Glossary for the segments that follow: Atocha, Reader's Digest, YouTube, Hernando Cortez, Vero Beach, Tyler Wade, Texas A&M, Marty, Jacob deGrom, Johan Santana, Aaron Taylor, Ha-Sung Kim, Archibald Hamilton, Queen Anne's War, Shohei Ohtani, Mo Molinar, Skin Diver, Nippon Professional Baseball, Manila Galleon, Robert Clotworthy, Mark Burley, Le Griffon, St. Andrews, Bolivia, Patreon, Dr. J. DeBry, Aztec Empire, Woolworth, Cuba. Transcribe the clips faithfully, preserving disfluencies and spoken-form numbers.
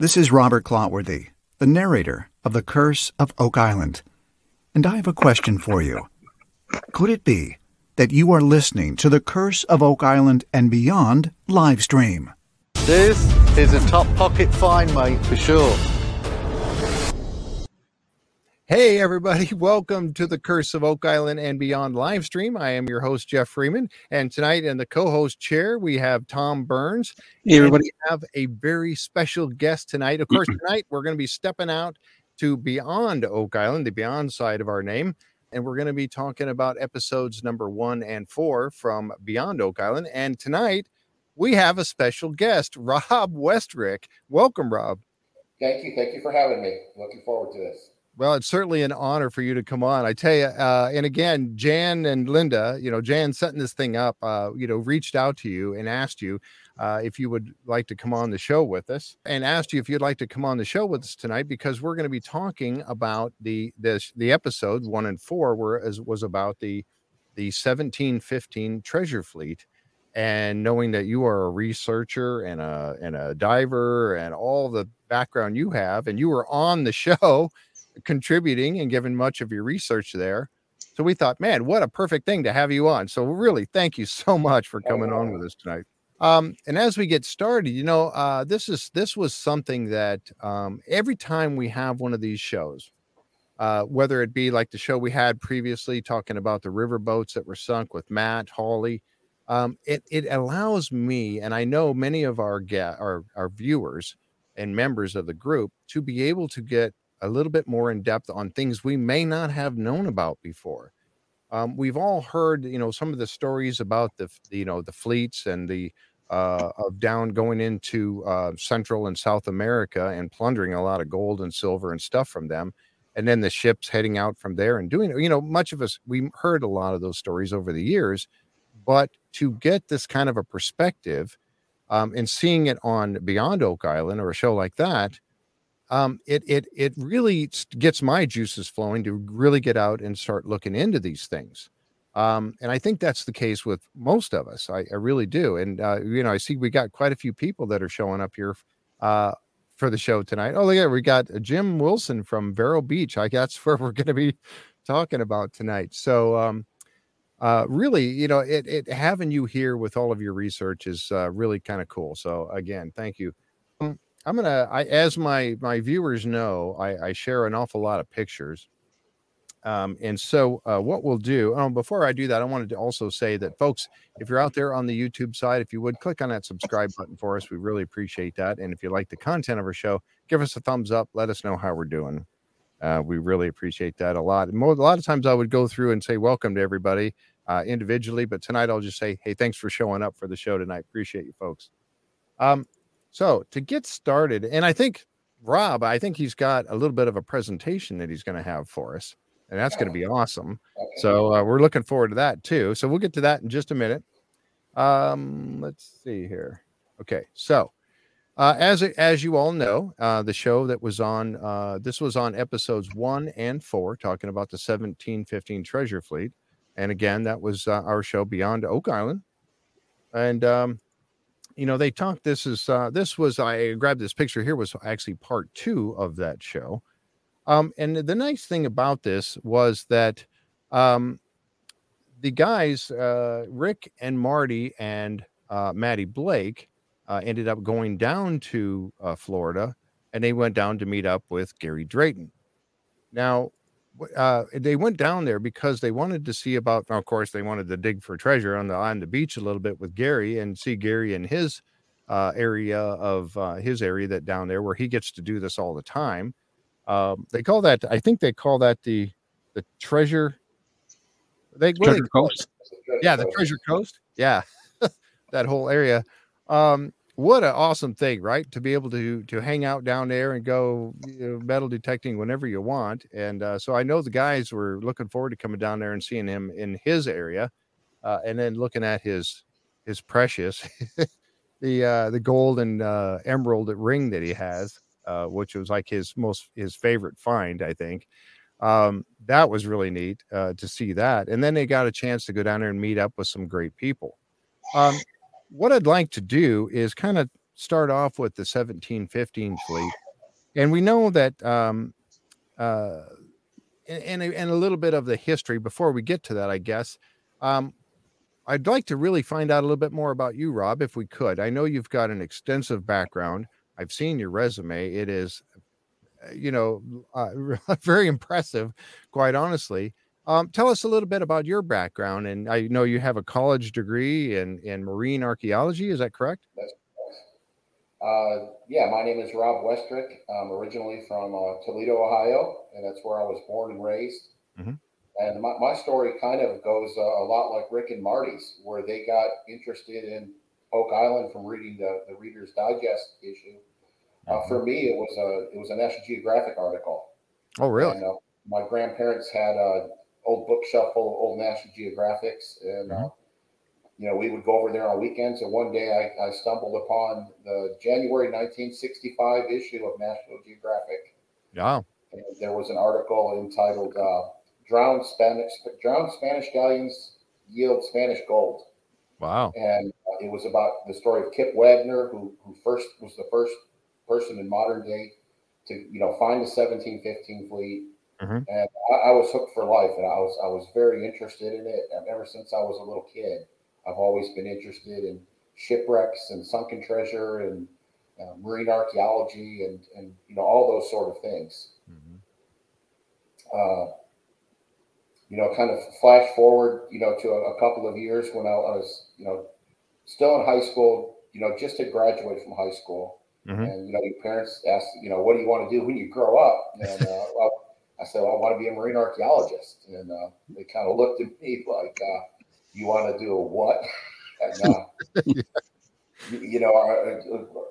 This is Robert Clotworthy, the narrator of The Curse of Oak Island, and I have a question for you. Could it be that you are listening to The Curse of Oak Island and Beyond live stream? This is a top pocket find, mate, for sure. Hey, everybody. Welcome to The Curse of Oak Island and Beyond live stream. I am your host, Jeff Freeman. And tonight in the co-host chair, we have Tom Burns. Hey, everybody. We have a very special guest tonight. Of course, tonight we're going to be stepping out to Beyond Oak Island, the Beyond side of our name. And we're going to be talking about episodes number one and four from Beyond Oak Island. And tonight we have a special guest, Rob Westrick. Welcome, Rob. Thank you. Thank you for having me. Looking forward to this. Well, it's certainly an honor for you to come on, I tell you. Uh, and again, Jan and Linda, you know, Jan setting this thing up, uh, you know, reached out to you and asked you uh, if you would like to come on the show with us, and asked you if you'd like to come on the show with us tonight, because we're going to be talking about the this the episode one and four, where as was about the the seventeen fifteen treasure fleet. And knowing that you are a researcher and a and a diver and all the background you have, and you were on the show contributing and giving much of your research there, so we thought, man, what a perfect thing to have you on. So really, thank you so much for coming on with us tonight. Um and as we get started, you know, uh this is this was something that um every time we have one of these shows, uh whether it be like the show we had previously talking about the river boats that were sunk with Matt Hawley, um it it allows me, and I know many of our ga- our our viewers and members of the group, to be able to get a little bit more in depth on things we may not have known about before. Um, we've all heard, you know, some of the stories about the, you know, the fleets and the uh, of down going into uh, Central and South America and plundering a lot of gold and silver and stuff from them. And then the ships heading out from there and doing, you know, much of us, we heard a lot of those stories over the years, but to get this kind of a perspective um, and seeing it on Beyond Oak Island or a show like that, Um, it it it really gets my juices flowing to really get out and start looking into these things. Um, and I think that's the case with most of us. I, I really do. And, uh, you know, I see we got quite a few people that are showing up here uh, for the show tonight. Oh, look at it. We got Jim Wilson from Vero Beach. I guess where we're going to be talking about tonight. So um, uh, really, you know, it, it having you here with all of your research is uh, really kind of cool. So, again, thank you. Um, I'm going to, I, as my, my viewers know, I, I share an awful lot of pictures. Um, and so uh, what we'll do, um, before I do that, I wanted to also say that, folks, if you're out there on the YouTube side, if you would click on that subscribe button for us, we really appreciate that. And if you like the content of our show, give us a thumbs up. Let us know how we're doing. Uh, we really appreciate that a lot. And more, a lot of times I would go through and say welcome to everybody uh, individually. But tonight I'll just say, hey, thanks for showing up for the show tonight. Appreciate you folks. Um, So to get started, and I think, Rob, I think he's got a little bit of a presentation that he's going to have for us, and that's going to be awesome. So uh, we're looking forward to that, too. So we'll get to that in just a minute. Um, let's see here. Okay, so uh, as as you all know, uh, the show that was on, uh, this was on episodes one and four, talking about the seventeen fifteen Treasure Fleet. And again, that was uh, our show Beyond Oak Island. And um you know, they talked, this is, uh, this was, I grabbed this picture here, was actually part two of that show. Um, and the nice thing about this was that um, the guys, uh, Rick and Marty and uh, Maddie Blake uh, ended up going down to uh, Florida, and they went down to meet up with Gary Drayton. Now, uh, they went down there because they wanted to see about, of course, they wanted to dig for treasure on the, on the beach a little bit with Gary, and see Gary in his, uh, area of, uh, his area that down there where he gets to do this all the time. Um, they call that, I think they call that the, the treasure. They, treasure they coast. It? Yeah. The treasure coast. Yeah. That whole area. Um, what an awesome thing, right? To be able to to hang out down there and go, you know, metal detecting whenever you want. And uh, so I know the guys were looking forward to coming down there and seeing him in his area, uh, and then looking at his his precious, the uh, the gold and uh, emerald ring that he has, uh, which was like his most his favorite find, I think. Um, that was really neat uh, to see that. And then they got a chance to go down there and meet up with some great people. Um, What I'd like to do is kind of start off with the seventeen fifteen fleet. And we know that, um, uh, and, and a little bit of the history before we get to that, I guess. Um, I'd like to really find out a little bit more about you, Rob, if we could. I know you've got an extensive background. I've seen your resume. It is, you know, uh, very impressive, quite honestly. Um, tell us a little bit about your background. And I know you have a college degree in, in marine archaeology. Is that correct? That's correct. Uh, yeah, my name is Rob Westrick. I'm originally from uh, Toledo, Ohio, and that's where I was born and raised. Mm-hmm. And my, my story kind of goes uh, a lot like Rick and Marty's, where they got interested in Oak Island from reading the, the Reader's Digest issue. Uh, mm-hmm. For me, it was a it was a National Geographic article. Oh, really? And, uh, my grandparents had a old bookshelf full of old National Geographics, and mm-hmm. uh, you know, we would go over there on weekends. And one day, I, I stumbled upon the January nineteen sixty-five issue of National Geographic. Yeah. And there was an article entitled uh, "Drowned Spanish Drowned Spanish Galleons Yield Spanish Gold." Wow. And uh, it was about the story of Kip Wagner, who who first was the first person in modern day to, you know, find the seventeen fifteen fleet. Mm-hmm. And I, I was hooked for life, and I was I was very interested in it. And ever since I was a little kid, I've always been interested in shipwrecks and sunken treasure and uh, marine archaeology and and you know, all those sort of things. Mm-hmm. Uh, you know, kind of flash forward, you know, to a, a couple of years when I, I was, you know, still in high school, you know, just had graduated from high school. Mm-hmm. And you know, your parents ask, you know, what do you want to do when you grow up? And uh, well, I said, well, I want to be a marine archaeologist. And uh, they kind of looked at me like, uh, you want to do a what? And, uh, yeah. you, you know, are,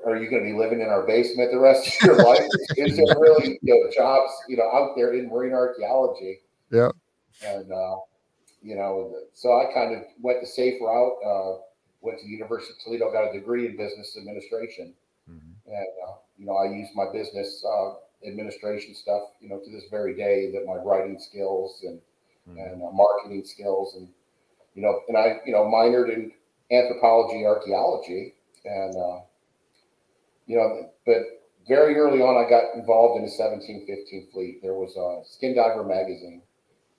are you going to be living in our basement the rest of your life? Is there really, you know, jobs, you know, out there in marine archaeology? Yeah. And, uh, you know, so I kind of went the safe route, uh, went to the University of Toledo, got a degree in business administration. Mm-hmm. And, uh, you know, I used my business uh administration stuff, you know, to this very day, that my writing skills and mm-hmm. and uh, marketing skills, and you know, and I, you know, minored in anthropology, archaeology, and uh, you know, but very early on, I got involved in the seventeen fifteen fleet. There was a Skin Diver magazine,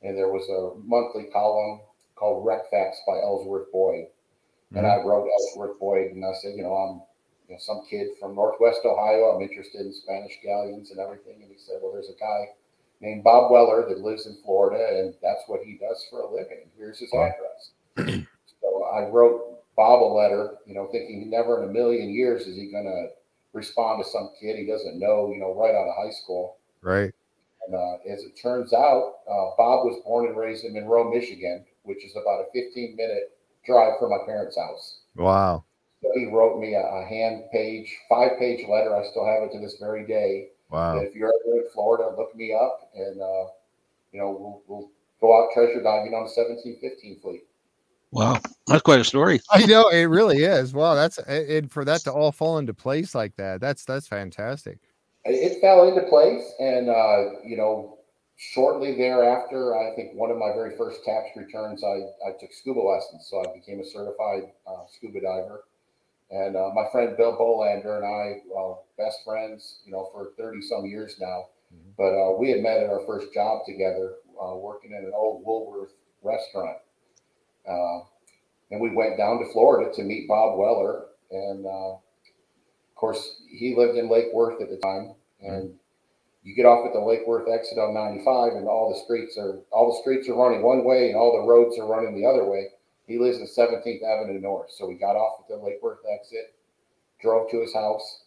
and there was a monthly column called Wreck Facts by Ellsworth Boyd, mm-hmm. and I wrote Ellsworth Boyd, and I said, you know, I'm You know, some kid from Northwest Ohio, I'm interested in Spanish galleons and everything. And he said, well, there's a guy named Bob Weller that lives in Florida, and that's what he does for a living. Here's his address. So I wrote Bob a letter, you know, thinking never in a million years is he going to respond to some kid he doesn't know, you know, right out of high school. Right. And uh, as it turns out, uh, Bob was born and raised in Monroe, Michigan, which is about a fifteen minute drive from my parents' house. Wow. So he wrote me a, a hand page, five page letter. I still have it to this very day. Wow. If you're ever in Florida, look me up, and, uh, you know, we'll, we'll go out treasure diving on the seventeen fifteen fleet. Wow. That's quite a story. I know, it really is. Wow. That's it, for that to all fall into place like that. That's, that's fantastic. It, it fell into place. And, uh, you know, shortly thereafter, I think one of my very first tax returns, I, I took scuba lessons. So I became a certified uh, scuba diver. And uh, my friend Bill Bolander and I are uh, best friends, you know, for thirty some years now. Mm-hmm. But uh, we had met at our first job together, uh, working in an old Woolworth restaurant. Uh, and we went down to Florida to meet Bob Weller. And, uh, of course, he lived in Lake Worth at the time. Mm-hmm. And you get off at the Lake Worth exit on ninety-five, and all the streets are all the streets are running one way, and all the roads are running the other way. He lives in seventeenth Avenue North. So we got off at the Lake Worth exit, drove to his house,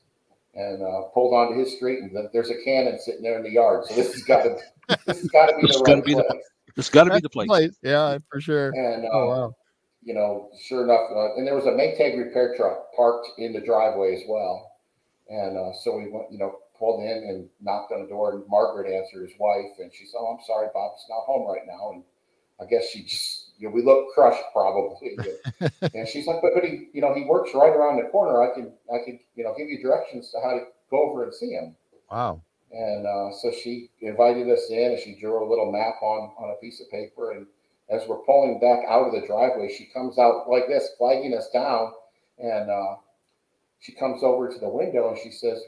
and uh, pulled onto his street. And the, there's a cannon sitting there in the yard. So this has got to this has got to be the right be place. The, it's got to be the place. place. Yeah, for sure. And, uh, oh, wow. you know, sure enough, uh, and there was a Maytag repair truck parked in the driveway as well. And uh, so we went, you know, pulled in and knocked on the door. And Margaret answered, his wife, and she said, oh, I'm sorry, Bob's not home right now. And I guess she just, you know, we look crushed probably. And she's like, but, but he, you know, he works right around the corner. I can, I can, you know, give you directions to how to go over and see him. Wow. And uh, so she invited us in, and she drew a little map on, on a piece of paper. And as we're pulling back out of the driveway, she comes out like this, flagging us down. And uh, she comes over to the window and she says,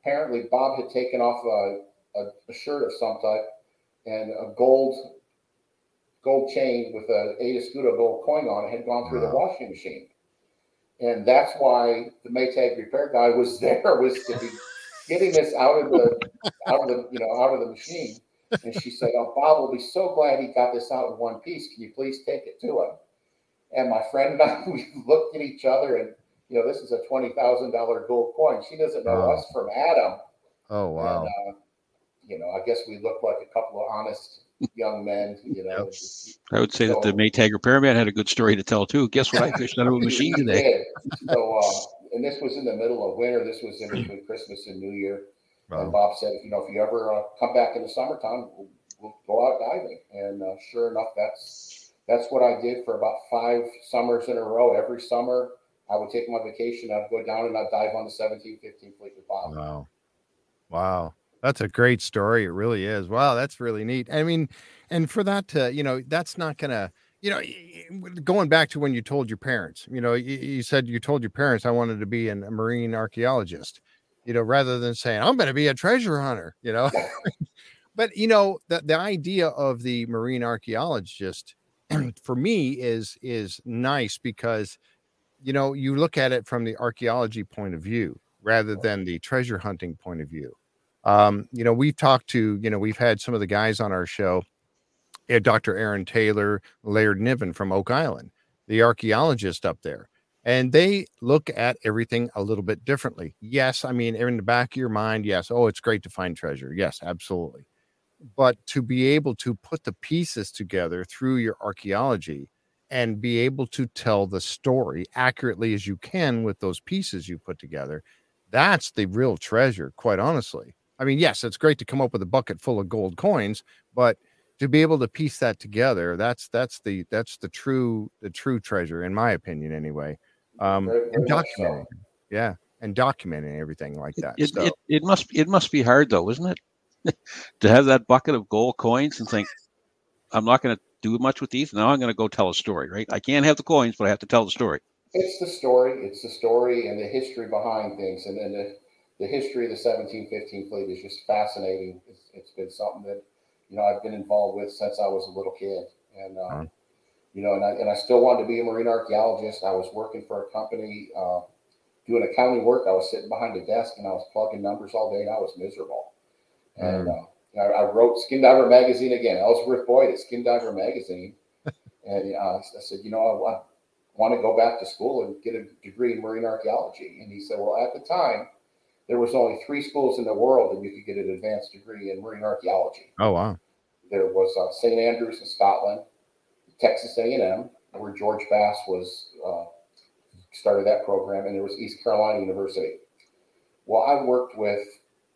apparently Bob had taken off a, a, a shirt of some type and a gold gold chain with a eight escudo gold coin on it had gone through wow. the washing machine. And that's why the Maytag repair guy was there, was to be getting this out of the out of the you know out of the machine. And she said, "Oh, Bob will be so glad he got this out in one piece. Can you please take it to him?" And my friend and I, we looked at each other, and you know, this is a twenty thousand dollar gold coin. She doesn't know wow. us from Adam. Oh wow! And, uh, you know, I guess we looked like a couple of honest young men. You know, yep. just, I would say so, that the Maytag repairman had a good story to tell too. Guess what? I fished out of a machine today. So, uh, and this was in the middle of winter. This was in between Christmas and New Year. Wow. And Bob said, you know, if you ever uh, come back in the summertime, we'll, we'll go out diving. And uh, sure enough, that's that's what I did for about five summers in a row. Every summer, I would take my vacation. I'd go down and I'd dive on the seventeen fifteen fleet with Bob. Wow. Wow. That's a great story. It really is. Wow. That's really neat. I mean, and for that to, you know, that's not going to, you know, going back to when you told your parents, you know, you, you said you told your parents, I wanted to be an, a marine archaeologist. You know, rather than saying, I'm going to be a treasure hunter, you know. But, you know, the, the idea of the marine archaeologist for me is is nice because, you know, you look at it from the archaeology point of view rather than the treasure hunting point of view. Um, you know, we've talked to, you know, we've had some of the guys on our show, uh, Doctor Aaron Taylor, Laird Niven from Oak Island, the archaeologist up there. And they look at everything a little bit differently. Yes, I mean, in the back of your mind, yes. Oh, it's great to find treasure. Yes, absolutely. But to be able to put the pieces together through your archaeology and be able to tell the story accurately as you can with those pieces you put together, that's the real treasure, quite honestly. I mean, yes, it's great to come up with a bucket full of gold coins, but to be able to piece that together, that's that's the that's the true the true treasure, in my opinion, anyway. Um, very, very and documenting, so. yeah, and documenting everything like that. It, so. it it must it must be hard though, isn't it, to have that bucket of gold coins and think, I'm not going to do much with these. Now I'm going to go tell a story, right? I can't have the coins, but I have to tell the story. It's the story. It's the story and the history behind things, and then the, the history of the seventeen fifteen fleet is just fascinating. It's, it's been something that you know I've been involved with since I was a little kid, and. Um, mm-hmm. You know, and I and I still wanted to be a marine archaeologist. I was working for a company uh, doing accounting work. I was sitting behind a desk and I was plugging numbers all day, and I was miserable. Mm. And uh, I, I wrote Skin Diver magazine again. I was Rick Boyd at Skin Diver magazine, and uh, I said, you know, I, I want to go back to school and get a degree in marine archaeology. And he said, well, at the time, there was only three schools in the world that you could get an advanced degree in marine archaeology. Oh wow! There was uh, Saint Andrews in Scotland. Texas A and M, where George Bass was uh, started that program, and there was East Carolina University. Well, I worked with,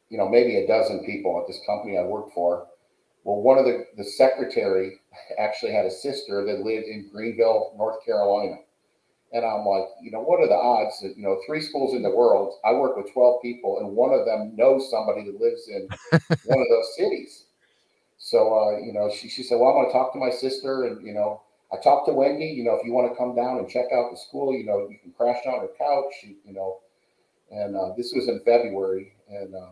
you know, maybe a dozen people at this company I worked for. Well, one of the, the secretary actually had a sister that lived in Greenville, North Carolina. And I'm like, you know, what are the odds that, you know, three schools in the world, I work with twelve people, and one of them knows somebody that lives in one of those cities. So, uh, you know, she, she said, well, I'm going to talk to my sister. And, you know, I talked to Wendy, you know, if you want to come down and check out the school, you know, you can crash on her couch, you, you know, and uh, this was in February. And uh,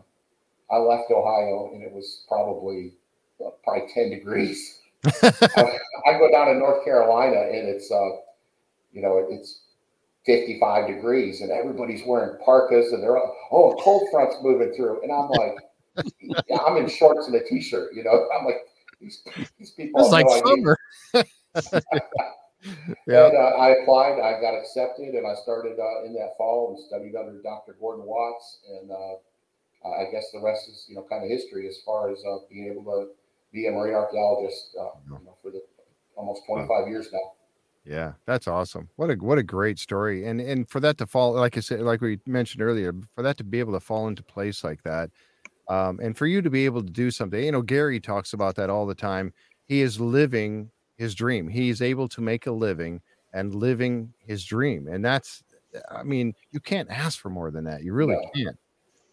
I left Ohio and it was probably, uh, probably ten degrees. I, I go down to North Carolina and it's, uh, you know, it's fifty-five degrees and everybody's wearing parkas and they're, oh, a cold front's moving through. And I'm like, yeah, I'm in shorts and a t-shirt, you know. I'm like, these, these people. It's like no summer. Yeah. And, uh, I applied, I got accepted, and I started uh, in that fall and studied under Doctor Gordon Watts. And uh, I guess the rest is, you know, kind of history as far as uh, being able to be a marine archaeologist uh, you know, for the almost twenty-five years now. Yeah, that's awesome. What a what a great story. And and for that to fall, like I said, like we mentioned earlier, for that to be able to fall into place like that. Um, and for you to be able to do something, you know, Gary talks about that all the time. He is living his dream. He is able to make a living and living his dream. And that's, I mean, you can't ask for more than that. You really yeah. can't.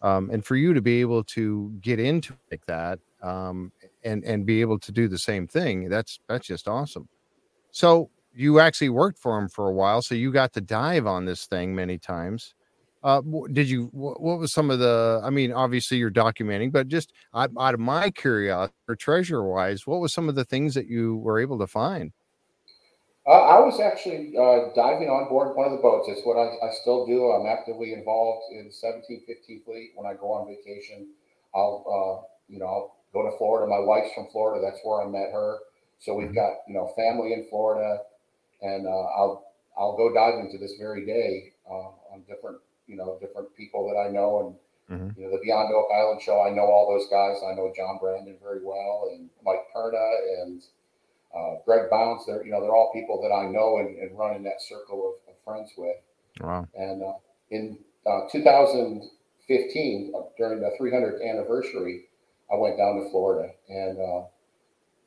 Um, and for you to be able to get into like that um, and, and be able to do the same thing, that's, that's just awesome. So you actually worked for him for a while. So you got to dive on this thing many times. Uh, did you, what, what was some of the, I mean, obviously you're documenting, but just out, out of my curiosity or treasure wise, what was some of the things that you were able to find? Uh, I was actually uh, diving on board one of the boats. It's what I, I still do. I'm actively involved in seventeen fifteen fleet. When I go on vacation, I'll, uh, you know, I'll go to Florida. My wife's from Florida. That's where I met her. So we've got, you know, family in Florida, and uh, I'll, I'll go diving to this very day uh, on different, you know, different people that I know, and mm-hmm. you know, the Beyond Oak Island show, I know all those guys. I know John Brandon very well, and Mike Perna, and uh, Greg Bounds. They're, you know, they're all people that I know and, and run in that circle of, of friends with. Wow. And uh, in uh, two thousand fifteen, uh, during the three hundredth anniversary, I went down to Florida, and uh,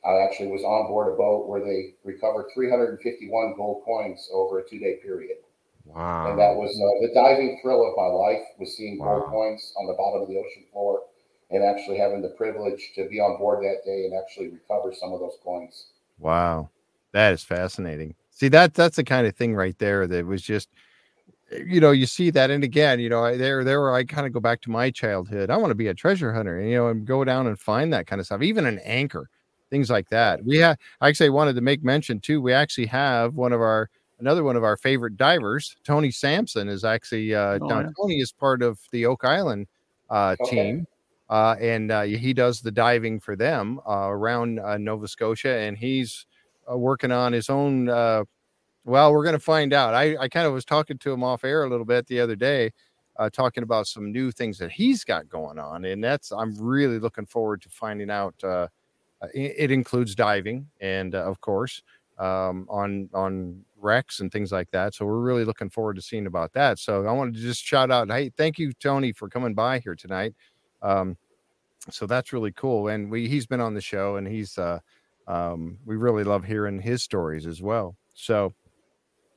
I actually was on board a boat where they recovered three hundred fifty-one gold coins over a two-day period. Wow. And that was uh, the diving thrill of my life, was seeing wow. gold coins on the bottom of the ocean floor, and actually having the privilege to be on board that day and actually recover some of those coins. Wow. That is fascinating. See, that that's the kind of thing right there that was just, you know, you see that. And again, you know, there, there were, I kind of go back to my childhood. I want to be a treasure hunter, and, you know, and go down and find that kind of stuff, even an anchor, things like that. We have, I actually wanted to make mention too, we actually have one of our, Another one of our favorite divers, Tony Sampson, is actually uh, oh, down. Yeah. Tony is part of the Oak Island uh, okay. team, uh, and uh, he does the diving for them uh, around uh, Nova Scotia, and he's uh, working on his own. Uh, well, we're going to find out. I, I kind of was talking to him off air a little bit the other day, uh, talking about some new things that he's got going on, and that's I'm really looking forward to finding out. Uh, it, it includes diving, and uh, of course, um, on on. wrecks and things like that, so we're really looking forward to seeing about that. So I wanted to just shout out, hey, thank you, Tony, for coming by here tonight. Um so that's really cool, and we he's been on the show, and he's uh um we really love hearing his stories as well. So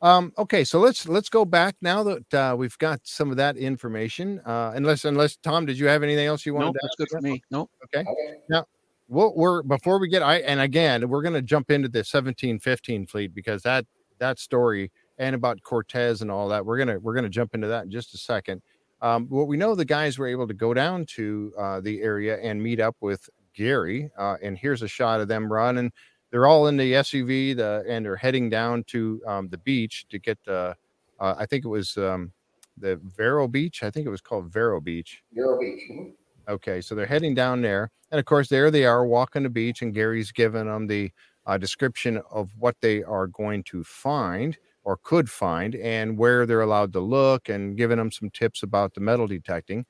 um okay, so let's let's go back now that uh we've got some of that information. uh unless unless Tom, did you have anything else you wanted nope, to ask that's me no nope. okay. okay now what we're before we get I and again we're going to jump into the seventeen fifteen fleet, because that that story and about Cortez and all that, we're gonna we're gonna jump into that in just a second. Um what we know, the guys were able to go down to uh the area and meet up with Gary, uh and here's a shot of them running. They're all in the S U V, the and they're heading down to um the beach to get the uh I think it was um the Vero Beach I think it was called Vero Beach Vero Beach mm-hmm. Okay, so they're heading down there, and of course there they are walking the beach, and Gary's giving them the a description of what they are going to find or could find, and where they're allowed to look, and giving them some tips about the metal detecting,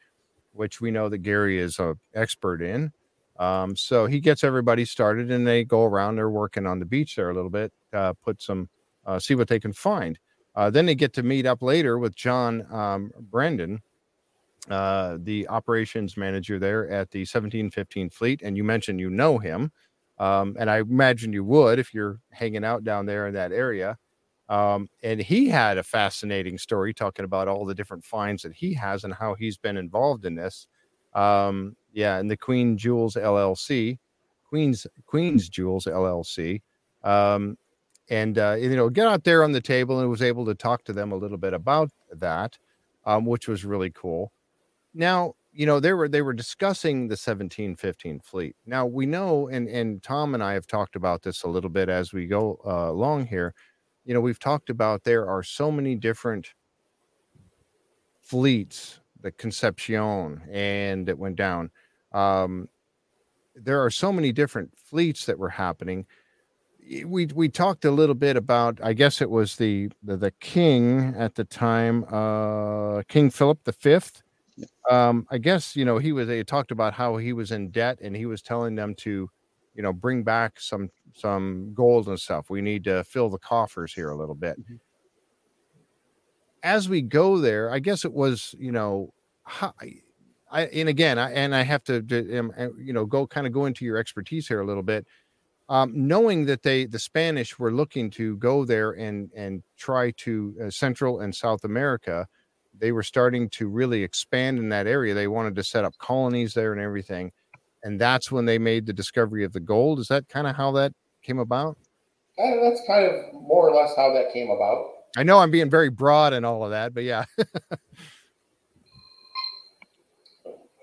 which we know that Gary is an expert in. Um, so he gets everybody started, and they go around, they're working on the beach there a little bit, uh, put some, uh, see what they can find. Uh, then they get to meet up later with John um, Brandon, uh, the operations manager there at the seventeen fifteen fleet. And you mentioned, you know him. Um, and I imagine you would if you're hanging out down there in that area. Um, and he had a fascinating story talking about all the different finds that he has and how he's been involved in this. Um, yeah, and the Queen Jewels L L C, Queen's Queen's Jewels L L C. Um, and, uh, you know, get out there on the table, and was able to talk to them a little bit about that, um, which was really cool. Now, you know, they were they were discussing the seventeen fifteen fleet. Now, we know, and, and Tom and I have talked about this a little bit as we go uh, along here. You know, we've talked about there are so many different fleets, the Concepcion, and it went down. Um, there are so many different fleets that were happening. We we talked a little bit about, I guess it was the the, the king at the time, uh, King Philip the Fifth. Um, I guess, you know, he was, they talked about how he was in debt, and he was telling them to, you know, bring back some, some gold and stuff. We need to fill the coffers here a little bit. Mm-hmm. As we go there, I guess it was, you know, how, I, and again, I, and I have to, you know, go kind of go into your expertise here a little bit. Um, knowing that they, the Spanish were looking to go there and, and try to uh, Central and South America, they were starting to really expand in that area. They wanted to set up colonies there and everything. And that's when they made the discovery of the gold. Is that kind of how that came about? Uh, that's kind of more or less how that came about. I know I'm being very broad and all of that, but yeah.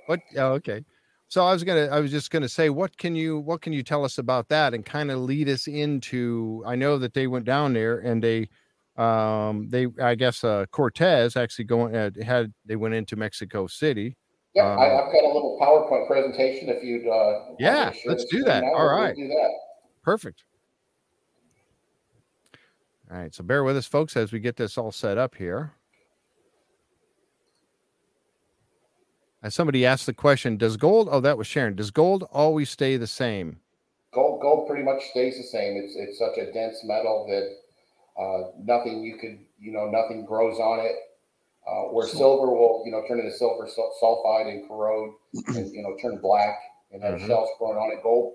What? Oh, okay. So I was gonna, I was just gonna say, what can you, what can you tell us about that, and kind of lead us into? I know that they went down there and they, um, they, I guess, uh, Cortez actually going uh, had they went into Mexico City. Yeah, um, I, I've got a little PowerPoint presentation. If you'd, uh, yeah, sure let's do that. All right, do that. Perfect. All right, so bear with us, folks, as we get this all set up here. As somebody asked the question, does gold, oh, that was Sharon, does gold always stay the same? Gold gold pretty much stays the same. It's it's such a dense metal that uh, nothing you could, you know, nothing grows on it. Uh, where silver will, you know, turn into silver sulfide and corrode and, you know, turn black and have mm-hmm. shells growing on it. Gold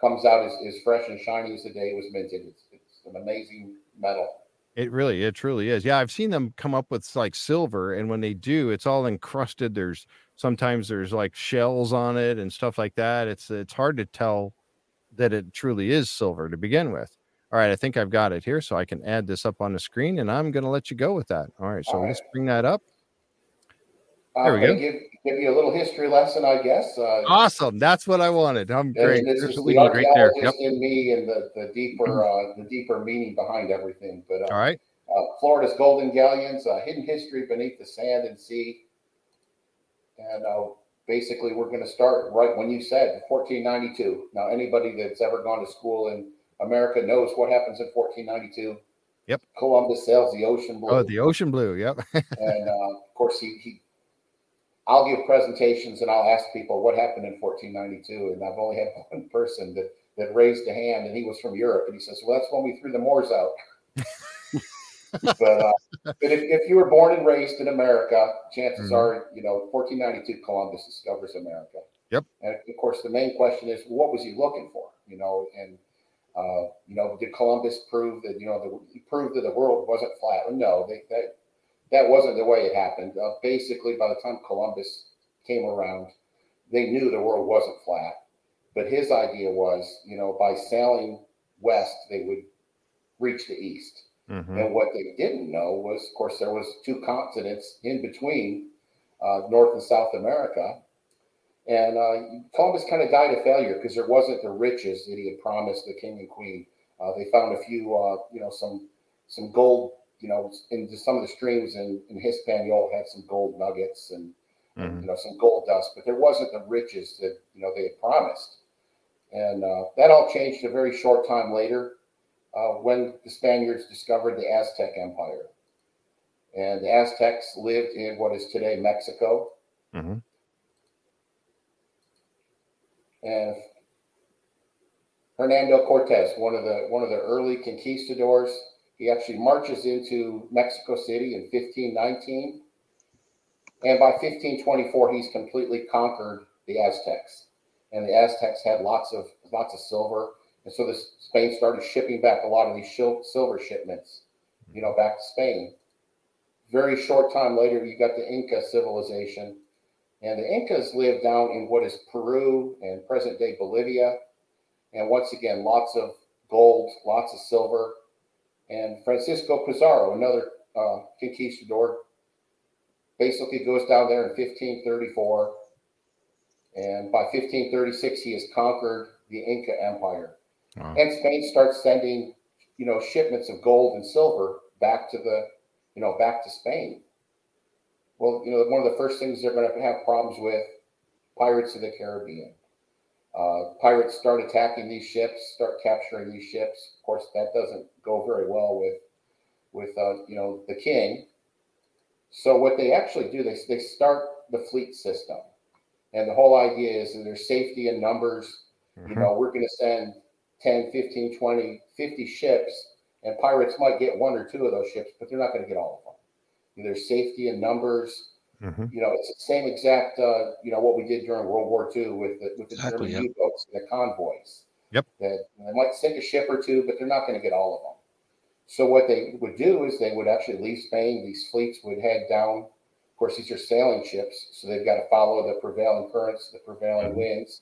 comes out as, as fresh and shiny as the day it was minted. It's, it's an amazing metal. It really, it truly is. Yeah, I've seen them come up with like silver, and when they do, it's all encrusted. There's sometimes there's like shells on it and stuff like that. It's it's hard to tell that it truly is silver to begin with. All right, I think I've got it here, so I can add this up on the screen, and I'm going to let you go with that. All right, so all right. Let's bring that up. There we uh, go. Give, give you a little history lesson, I guess. Uh, awesome. That's what I wanted. I'm great. This is the archaeologist right there. Yep. in me and the, the deeper uh, the deeper meaning behind everything. But uh, all right. Uh, Florida's Golden Galleons, uh, hidden history beneath the sand and sea. And uh, basically, we're going to start right when you said fourteen ninety-two. Now, anybody that's ever gone to school in America knows what happens in fourteen ninety-two. Yep. Columbus sails the ocean blue. Oh, the ocean blue. Yep. and uh, of course, he, he I'll give presentations and I'll ask people what happened in fourteen ninety-two. And I've only had one person that, that raised a hand, and he was from Europe. And he says, well, that's when we threw the Moors out. but uh, but if, if you were born and raised in America, chances mm-hmm. are, you know, fourteen ninety-two, Columbus discovers America. Yep. And of course, the main question is, what was he looking for? You know, and, uh, you know, did Columbus prove that, you know, the, he proved that the world wasn't flat? No, they, that, That wasn't the way it happened. Uh, basically, by the time Columbus came around, they knew the world wasn't flat. But his idea was, you know, by sailing west, they would reach the east. Mm-hmm. And what they didn't know was, of course, there was two continents in between uh, North and South America. And uh, Columbus kind of died of failure because there wasn't the riches that he had promised the king and queen. Uh, they found a few, uh, you know, some some gold. You know, into some of the streams in, in Hispaniola had some gold nuggets and, mm-hmm. you know, some gold dust, but there wasn't the riches that, you know, they had promised. And uh, that all changed a very short time later uh, when the Spaniards discovered the Aztec Empire. And the Aztecs lived in what is today Mexico. Mm-hmm. And Hernando Cortez, one of the one of the early conquistadors, he actually marches into Mexico City in fifteen nineteen. And by fifteen twenty-four, he's completely conquered the Aztecs. And the Aztecs had lots of lots of silver. And so this, Spain started shipping back a lot of these shil- silver shipments, you know, back to Spain. Very short time later, you got the Inca civilization. And the Incas lived down in what is Peru and present-day Bolivia. And once again, lots of gold, lots of silver. And Francisco Pizarro, another uh, conquistador, basically goes down there in fifteen thirty-four. And by fifteen thirty-six, he has conquered the Inca Empire. Wow. And Spain starts sending, you know, shipments of gold and silver back to the, you know, back to Spain. Well, you know, one of the first things they're going to have problems with, Pirates of the Caribbean. Uh, pirates start attacking these ships, start capturing these ships. Of course, that doesn't go very well with, with uh, you know, the king. So what they actually do, they they start the fleet system, and the whole idea is that there's safety in numbers. Mm-hmm. You know, we're going to send ten, fifteen, twenty, fifty ships, and pirates might get one or two of those ships, but they're not going to get all of them. You know, there's safety in numbers. Mm-hmm. You know, it's the same exact, uh, you know, what we did during World War Two with the, with the exactly, German U-boats, yep. The convoys. Yep. That they might sink a ship or two, but they're not going to get all of them. So what they would do is they would actually leave Spain. These fleets would head down. Of course, these are sailing ships, so they've got to follow the prevailing currents, the prevailing mm-hmm. winds.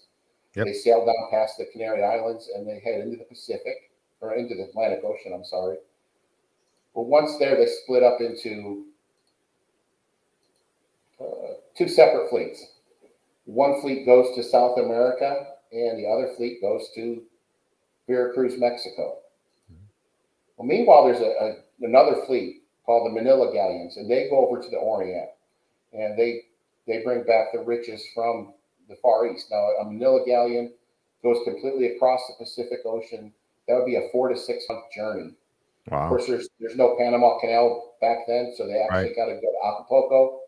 Yep. They sail down past the Canary Islands, and they head into the Pacific, or into the Atlantic Ocean, I'm sorry. But once there, they split up into... Uh, two separate fleets. one fleet goes to South America and the other fleet goes to Veracruz, Mexico. Mm-hmm. Well, meanwhile, there's a, a, another fleet called the Manila Galleons, and they go over to the Orient, and they they bring back the riches from the Far East. Now, a Manila Galleon goes completely across the Pacific Ocean. That would be a four to six month journey. Wow. Of course, there's there's no Panama Canal back then, so they actually right. got to go to Acapulco.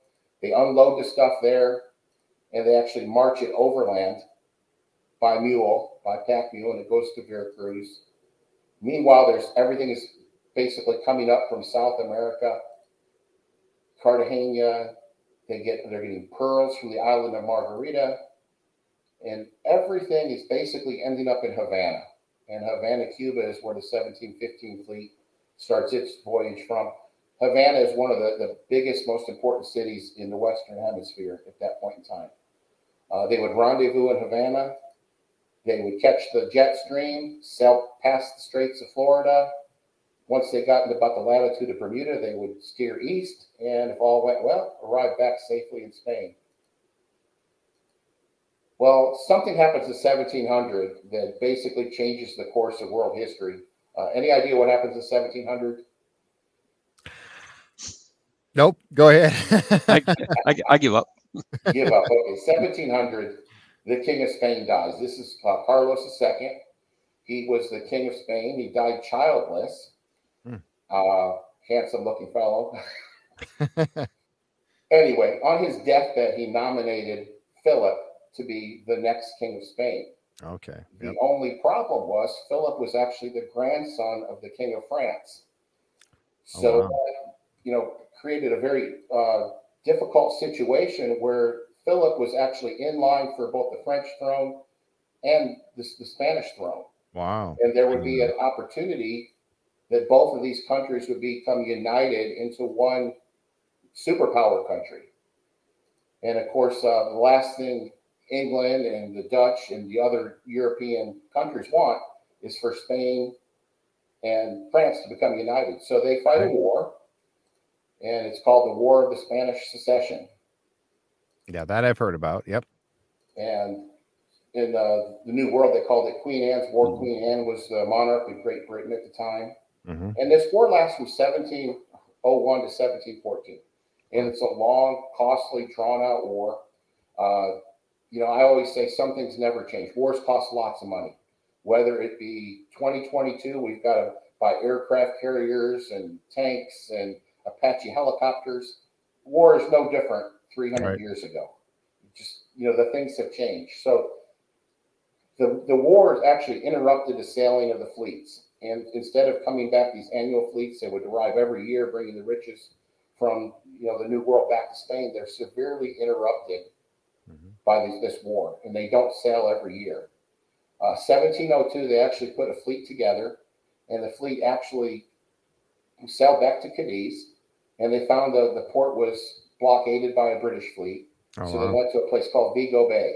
They unload the stuff there, and they actually march it overland by mule, by pack mule, and it goes to Veracruz. Meanwhile, there's everything is basically coming up from South America, Cartagena. They get they're getting pearls from the island of Margarita, and everything is basically ending up in Havana. And Havana, Cuba, is where the seventeen fifteen fleet starts its voyage from. Havana is one of the, the biggest, most important cities in the Western Hemisphere at that point in time. Uh, they would rendezvous in Havana. They would catch the jet stream, sail past the Straits of Florida. Once they got into about the latitude of Bermuda, they would steer east, and if all went well, arrive back safely in Spain. Well, something happens in seventeen hundred that basically changes the course of world history. Uh, any idea what happens in seventeen hundred? Nope. Go ahead. I, I, I give up. Give up. Okay. seventeen hundred, the King of Spain dies. This is uh, Carlos the Second. He was the King of Spain. He died childless. Hmm. Uh, handsome-looking fellow. Anyway, on his deathbed, he nominated Philip to be the next king of Spain. Okay. Yep. The only problem was Philip was actually the grandson of the king of France. So, oh, wow. that, you know, created a very uh, difficult situation where Philip was actually in line for both the French throne and the, the Spanish throne. Wow. And there would be an opportunity that both of these countries would become united into one superpower country. And of course, uh, the last thing England and the Dutch and the other European countries want is for Spain and France to become united. So they fight a war, and it's called the War of the Spanish Succession. Yeah, that I've heard about. Yep. And in uh, the New World, they called it Queen Anne's War. Mm-hmm. Queen Anne was the monarch of Great Britain at the time. Mm-hmm. And this war lasts from seventeen oh one to seventeen fourteen. And it's a long, costly, drawn-out war. Uh, You know, I always say some things never change. Wars cost lots of money, whether it be twenty twenty-two, we've got to buy aircraft carriers and tanks and Apache helicopters. War is no different three hundred right. years ago. Just, you know, the things have changed. So the, the war actually interrupted the sailing of the fleets. And instead of coming back these annual fleets that would arrive every year, bringing the riches from, you know, the New World back to Spain, they're severely interrupted by this war, and they don't sail every year. Uh, seventeen oh two, they actually put a fleet together, and the fleet actually sailed back to Cadiz, and they found the, the port was blockaded by a British fleet. Oh, so wow. They went to a place called Vigo Bay,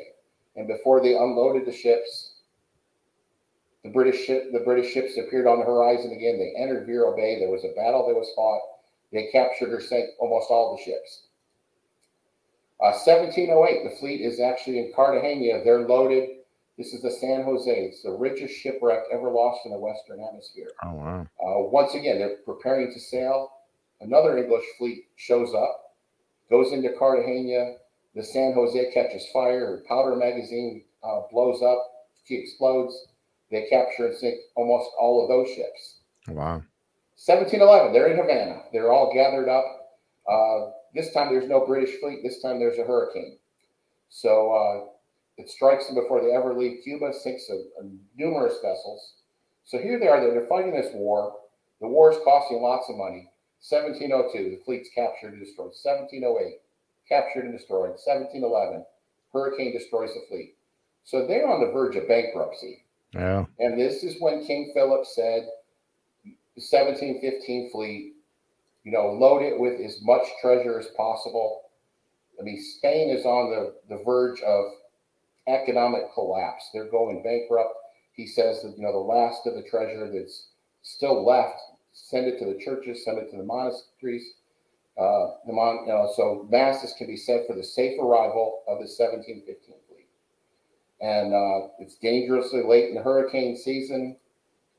and before they unloaded the ships, the British ship, the British ships appeared on the horizon again. They entered Vero Bay. There was a battle that was fought. They captured or sank almost all the ships. Uh, seventeen oh eight, the fleet is actually in Cartagena. They're loaded. This is the San Jose. It's the richest shipwreck ever lost in the Western Hemisphere. Oh, wow. Uh, once again, they're preparing to sail. Another English fleet shows up, goes into Cartagena. The San Jose catches fire. Her powder magazine uh, blows up. She explodes. They capture and sink almost all of those ships. Wow. seventeen eleven, they're in Havana. They're all gathered up. Uh, This time there's no British fleet. This time there's a hurricane. So uh, it strikes them before they ever leave Cuba, sinks a, a numerous vessels. So here they are. They're, they're fighting this war. The war is costing lots of money. seventeen oh two, the fleet's captured and destroyed. seventeen oh eight, captured and destroyed. seventeen eleven, hurricane destroys the fleet. So they're on the verge of bankruptcy. Yeah. And this is when King Philip said, the seventeen fifteen fleet, you know, load it with as much treasure as possible. I mean, Spain is on the, the verge of economic collapse. They're going bankrupt. He says that, you know, the last of the treasure that's still left, send it to the churches, send it to the monasteries. Uh, the Mon- you know, so masses can be said for the safe arrival of the seventeen fifteen fleet. And uh, it's dangerously late in hurricane season.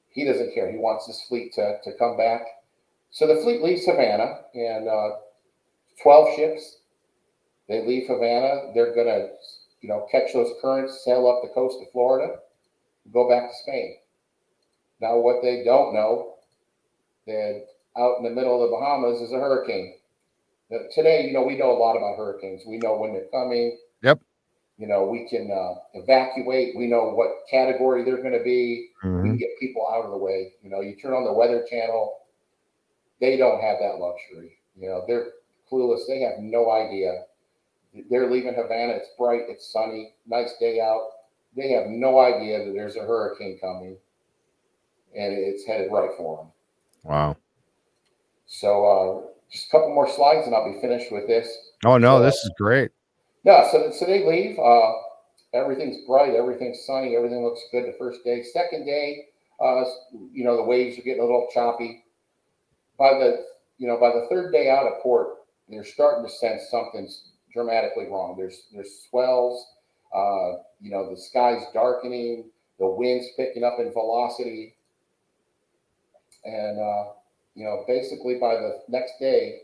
He doesn't care. He wants his fleet to, to come back. So the fleet leaves Havana, and uh, twelve ships, they leave Havana. They're going to, you know, catch those currents, sail up the coast of Florida, go back to Spain. Now, what they don't know, that out in the middle of the Bahamas is a hurricane. Now, today, you know, we know a lot about hurricanes. We know when they're coming. Yep. You know, we can uh, evacuate. We know what category they're going to be. Mm-hmm. We can get people out of the way. You know, you turn on the Weather Channel, they don't have that luxury. You know, they're clueless. They have no idea. They're leaving Havana. It's bright. It's sunny. Nice day out. They have no idea that there's a hurricane coming, and it's headed right for them. Wow. So uh, just a couple more slides, and I'll be finished with this. Oh, no, so, this is great. No, so, so they leave. Uh, everything's bright. Everything's sunny. Everything looks good the first day. Second day, uh, you know, the waves are getting a little choppy. By the, you know, by the third day out of port, they're starting to sense something's dramatically wrong. There's there's swells. Uh, you know, the sky's darkening. The wind's picking up in velocity. And, uh, you know, basically by the next day,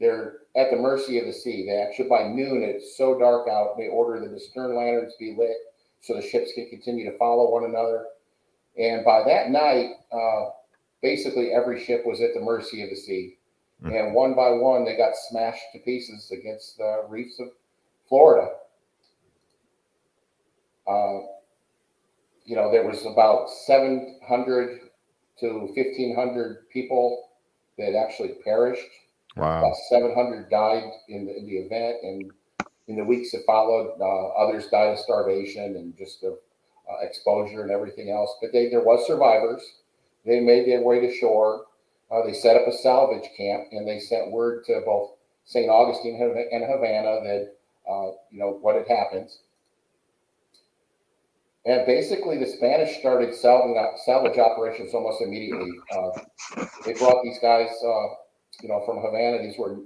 they're at the mercy of the sea. They actually, by noon, it's so dark out, they order that the stern lanterns be lit so the ships can continue to follow one another. And by that night, uh, basically every ship was at the mercy of the sea. Mm-hmm. And one by one, they got smashed to pieces against the reefs of Florida. Uh, you know, there was about seven hundred to fifteen hundred people that actually perished. Wow. About seven hundred died in the, in the event, and in the weeks that followed, uh, others died of starvation and just the uh, exposure and everything else. But they, there was survivors. They made their way to shore. Uh, they set up a salvage camp, and they sent word to both Saint Augustine and Havana that, uh, you know, what had happened. And basically, the Spanish started salvage, salvage operations almost immediately. Uh, they brought these guys, uh, you know, from Havana. These were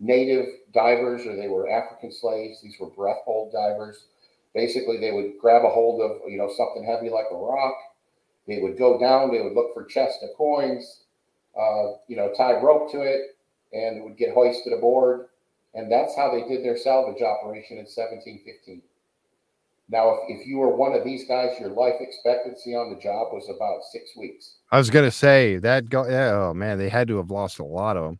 native divers, or they were African slaves. These were breath hold divers. Basically, they would grab a hold of, you know, something heavy like a rock. They would go down. They would look for chests of coins, uh, you know, tie rope to it, and it would get hoisted aboard. And that's how they did their salvage operation in seventeen fifteen. Now, if, if you were one of these guys, your life expectancy on the job was about six weeks. I was going to say that. Go, oh, man, they had to have lost a lot of them.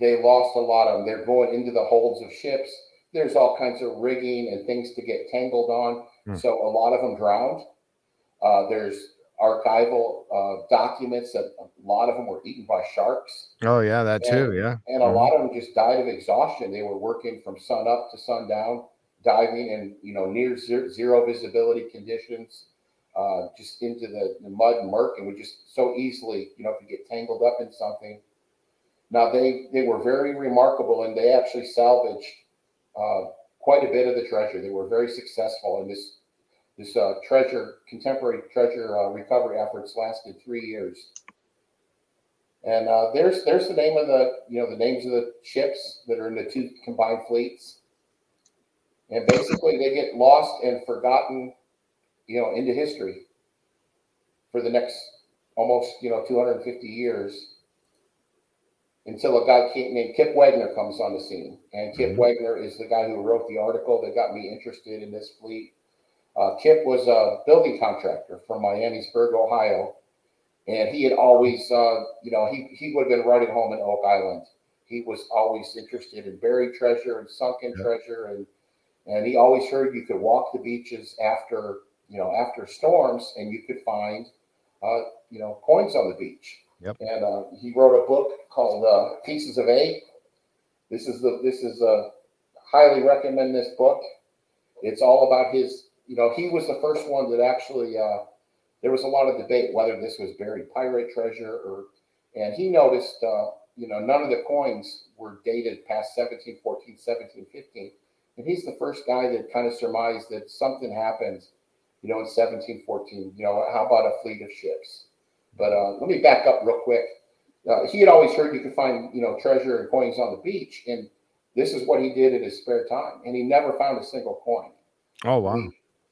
They lost a lot of them. They're going into the holds of ships. There's all kinds of rigging and things to get tangled on. Hmm. So a lot of them drowned. Uh, there's archival uh, documents that a lot of them were eaten by sharks. Oh, yeah, that and, too. Yeah. And a yeah. lot of them just died of exhaustion. They were working from sun up to sundown, diving in, you know, near zero, zero visibility conditions, uh, just into the, the mud and murk, and would just so easily, you know, could get tangled up in something. Now, they, they were very remarkable, and they actually salvaged uh, quite a bit of the treasure. They were very successful, and this this uh, treasure, contemporary treasure uh, recovery efforts lasted three years. And uh, there's there's the name of the, you know, the names of the ships that are in the two combined fleets. And basically, they get lost and forgotten, you know, into history for the next almost, you know, two hundred fifty years, until a guy named Kip Wagner comes on the scene. And Kip mm-hmm. Wagner is the guy who wrote the article that got me interested in this fleet. Uh, Kip was a building contractor from Miamisburg, Ohio, and he had always, uh, you know, he, he would have been right at home in Oak Island. He was always interested in buried treasure and sunken yeah. treasure and And he always heard you could walk the beaches after, you know, after storms, and you could find, uh, you know, coins on the beach. Yep. And uh, he wrote a book called uh, Pieces of Eight. This is the this is a highly recommend this book. It's all about his, you know, he was the first one that actually uh, there was a lot of debate whether this was buried pirate treasure or, and he noticed, uh, you know, none of the coins were dated past seventeen fourteen, seventeen fifteen. And he's the first guy that kind of surmised that something happened, you know, in seventeen fourteen. You know, how about a fleet of ships? But uh, let me back up real quick. Uh, he had always heard you could find, you know, treasure and coins on the beach, and this is what he did in his spare time. And he never found a single coin. Oh, wow. He,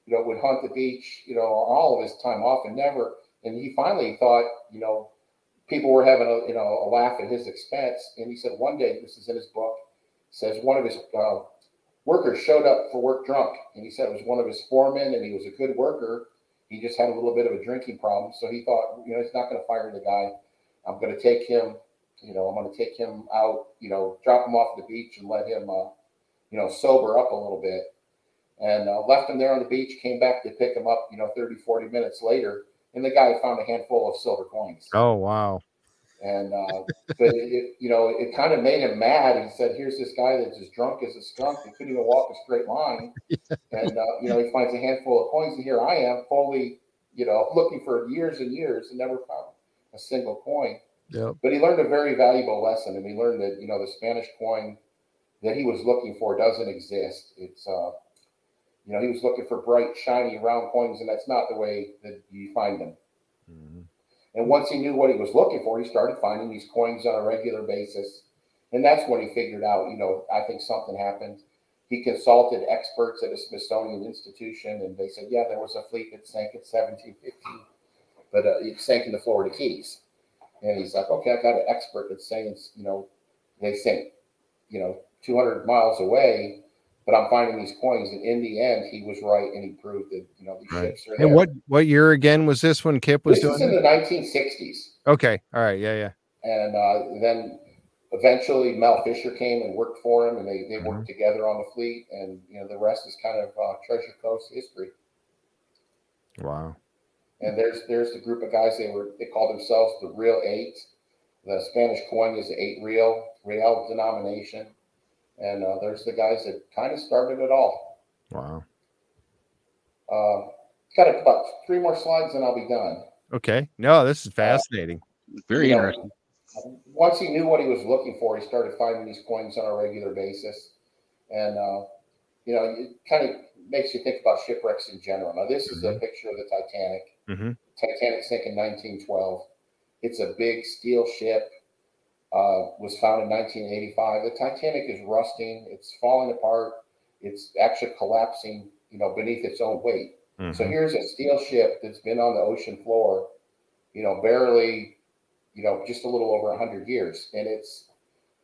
you know, would hunt the beach, you know, all of his time off and never. And he finally thought, you know, people were having a, you know, a laugh at his expense. And he said one day, this is in his book, says one of his uh, workers showed up for work drunk. And he said it was one of his foremen, and he was a good worker. He just had a little bit of a drinking problem. So he thought, you know, it's not going to fire the guy. I'm going to take him, you know, I'm going to take him out, you know, drop him off the beach and let him, uh, you know, sober up a little bit. And uh, left him there on the beach, came back to pick him up, you know, thirty, forty minutes later. And the guy found a handful of silver coins. Oh, wow. And, uh, but it, you know, it kind of made him mad. He said, here's this guy that's as drunk as a skunk. He couldn't even walk a straight line. And, uh, you know, he finds a handful of coins. And here I am, fully, you know, looking for years and years and never found a single coin. Yep. But he learned a very valuable lesson. And he learned that, you know, the Spanish coin that he was looking for doesn't exist. It's, uh, you know, he was looking for bright, shiny, round coins, and that's not the way that you find them. Mm-hmm. And once he knew what he was looking for, he started finding these coins on a regular basis. And that's when he figured out, you know, I think something happened. He consulted experts at a Smithsonian institution, and they said, yeah, there was a fleet that sank in seventeen fifty, but uh, it sank in the Florida Keys. And he's like, okay, I got an expert that's saying, you know, they sank, you know, two hundred miles away. But I'm finding these coins, and in the end, he was right, and he proved that, you know, these right. ships are there. And what, what year again was this when Kip was this doing? This is in the nineteen sixties. Okay, all right, yeah, yeah. And uh, then eventually Mel Fisher came and worked for him, and they, they mm-hmm. worked together on the fleet, and, you know, the rest is kind of uh, Treasure Coast history. Wow. And there's there's the group of guys, they were they called themselves the Real Eight. The Spanish coin is the eight real, real denomination. And uh, there's the guys that kind of started it all. Wow. Uh, got about three more slides and I'll be done. Okay. No, this is fascinating. Uh, Very you know, interesting. Once he knew what he was looking for, he started finding these coins on a regular basis. And, uh, you know, it kind of makes you think about shipwrecks in general. Now, this mm-hmm. is a picture of the Titanic. Mm-hmm. Titanic sank in nineteen twelve. It's a big steel ship. Uh, was found in nineteen eighty-five. The Titanic is rusting. It's falling apart. It's actually collapsing, you know, beneath its own weight. Mm-hmm. So here's a steel ship that's been on the ocean floor, you know, barely, you know, just a little over one hundred years. And it's,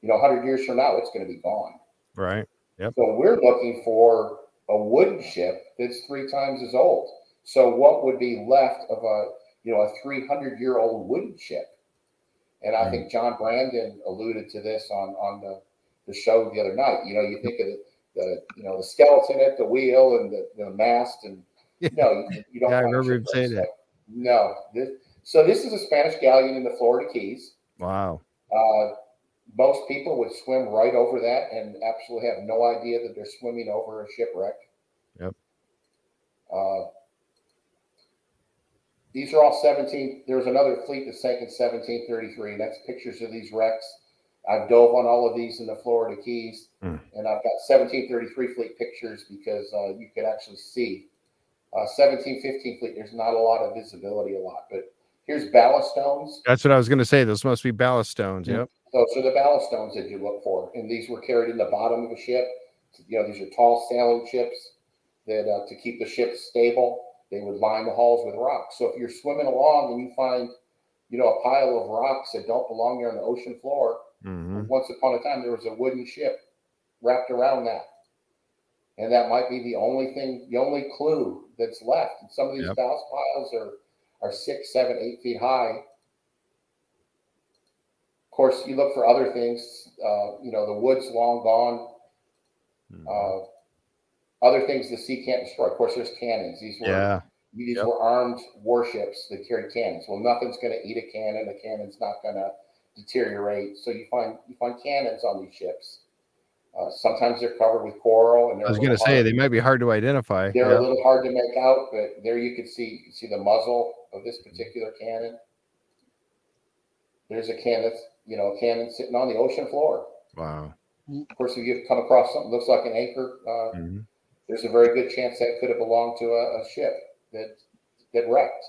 you know, one hundred years from now, it's going to be gone. Right. Yep. So we're looking for a wooden ship that's three times as old. So what would be left of a, you know, a three hundred-year-old wooden ship? And I think John Brandon alluded to this on, on the, the show the other night. You know, you think of the, the you know the skeleton at the wheel and the, the mast, and yeah. no, you, you don't. Yeah, I remember him saying that. No, this, so this is a Spanish galleon in the Florida Keys. Wow. Uh, most people would swim right over that and absolutely have no idea that they're swimming over a shipwreck. Yep. Uh, These are all seventeen. There's another fleet that sank in seventeen thirty-three. And that's pictures of these wrecks. I've dove on all of these in the Florida Keys. Mm. And I've got seventeen thirty-three fleet pictures because uh, you could actually see. Uh, seventeen fifteen fleet, there's not a lot of visibility a lot. But here's ballast stones. That's what I was going to say. Those must be ballast stones. Yep. Those are the ballast stones that you look for. And these were carried in the bottom of a ship. You know, these are tall sailing ships that uh, to keep the ship stable. They would line the hulls with rocks. So if you're swimming along and you find, you know, a pile of rocks that don't belong there on the ocean floor, mm-hmm. once upon a time there was a wooden ship wrapped around that. And that might be the only thing, the only clue that's left. And some of these yep. ballast piles are, are six, seven, eight feet high. Of course, you look for other things. Uh, you know, the wood's long gone. Mm-hmm. Uh, Other things the sea can't destroy. Of course, there's cannons. These were yeah. these yep. were armed warships that carried cannons. Well, nothing's going to eat a cannon. A cannon's not going to deteriorate. So you find you find cannons on these ships. Uh, sometimes they're covered with coral. And I was going to say they might be hard to identify. They're yep. a little hard to make out, but there you can see you can see the muzzle of this particular cannon. There's a cannon, you know, a cannon sitting on the ocean floor. Wow. Of course, if you've come across something that looks like an anchor. Uh, mm-hmm. There's a very good chance that could have belonged to a, a ship that that wrecked.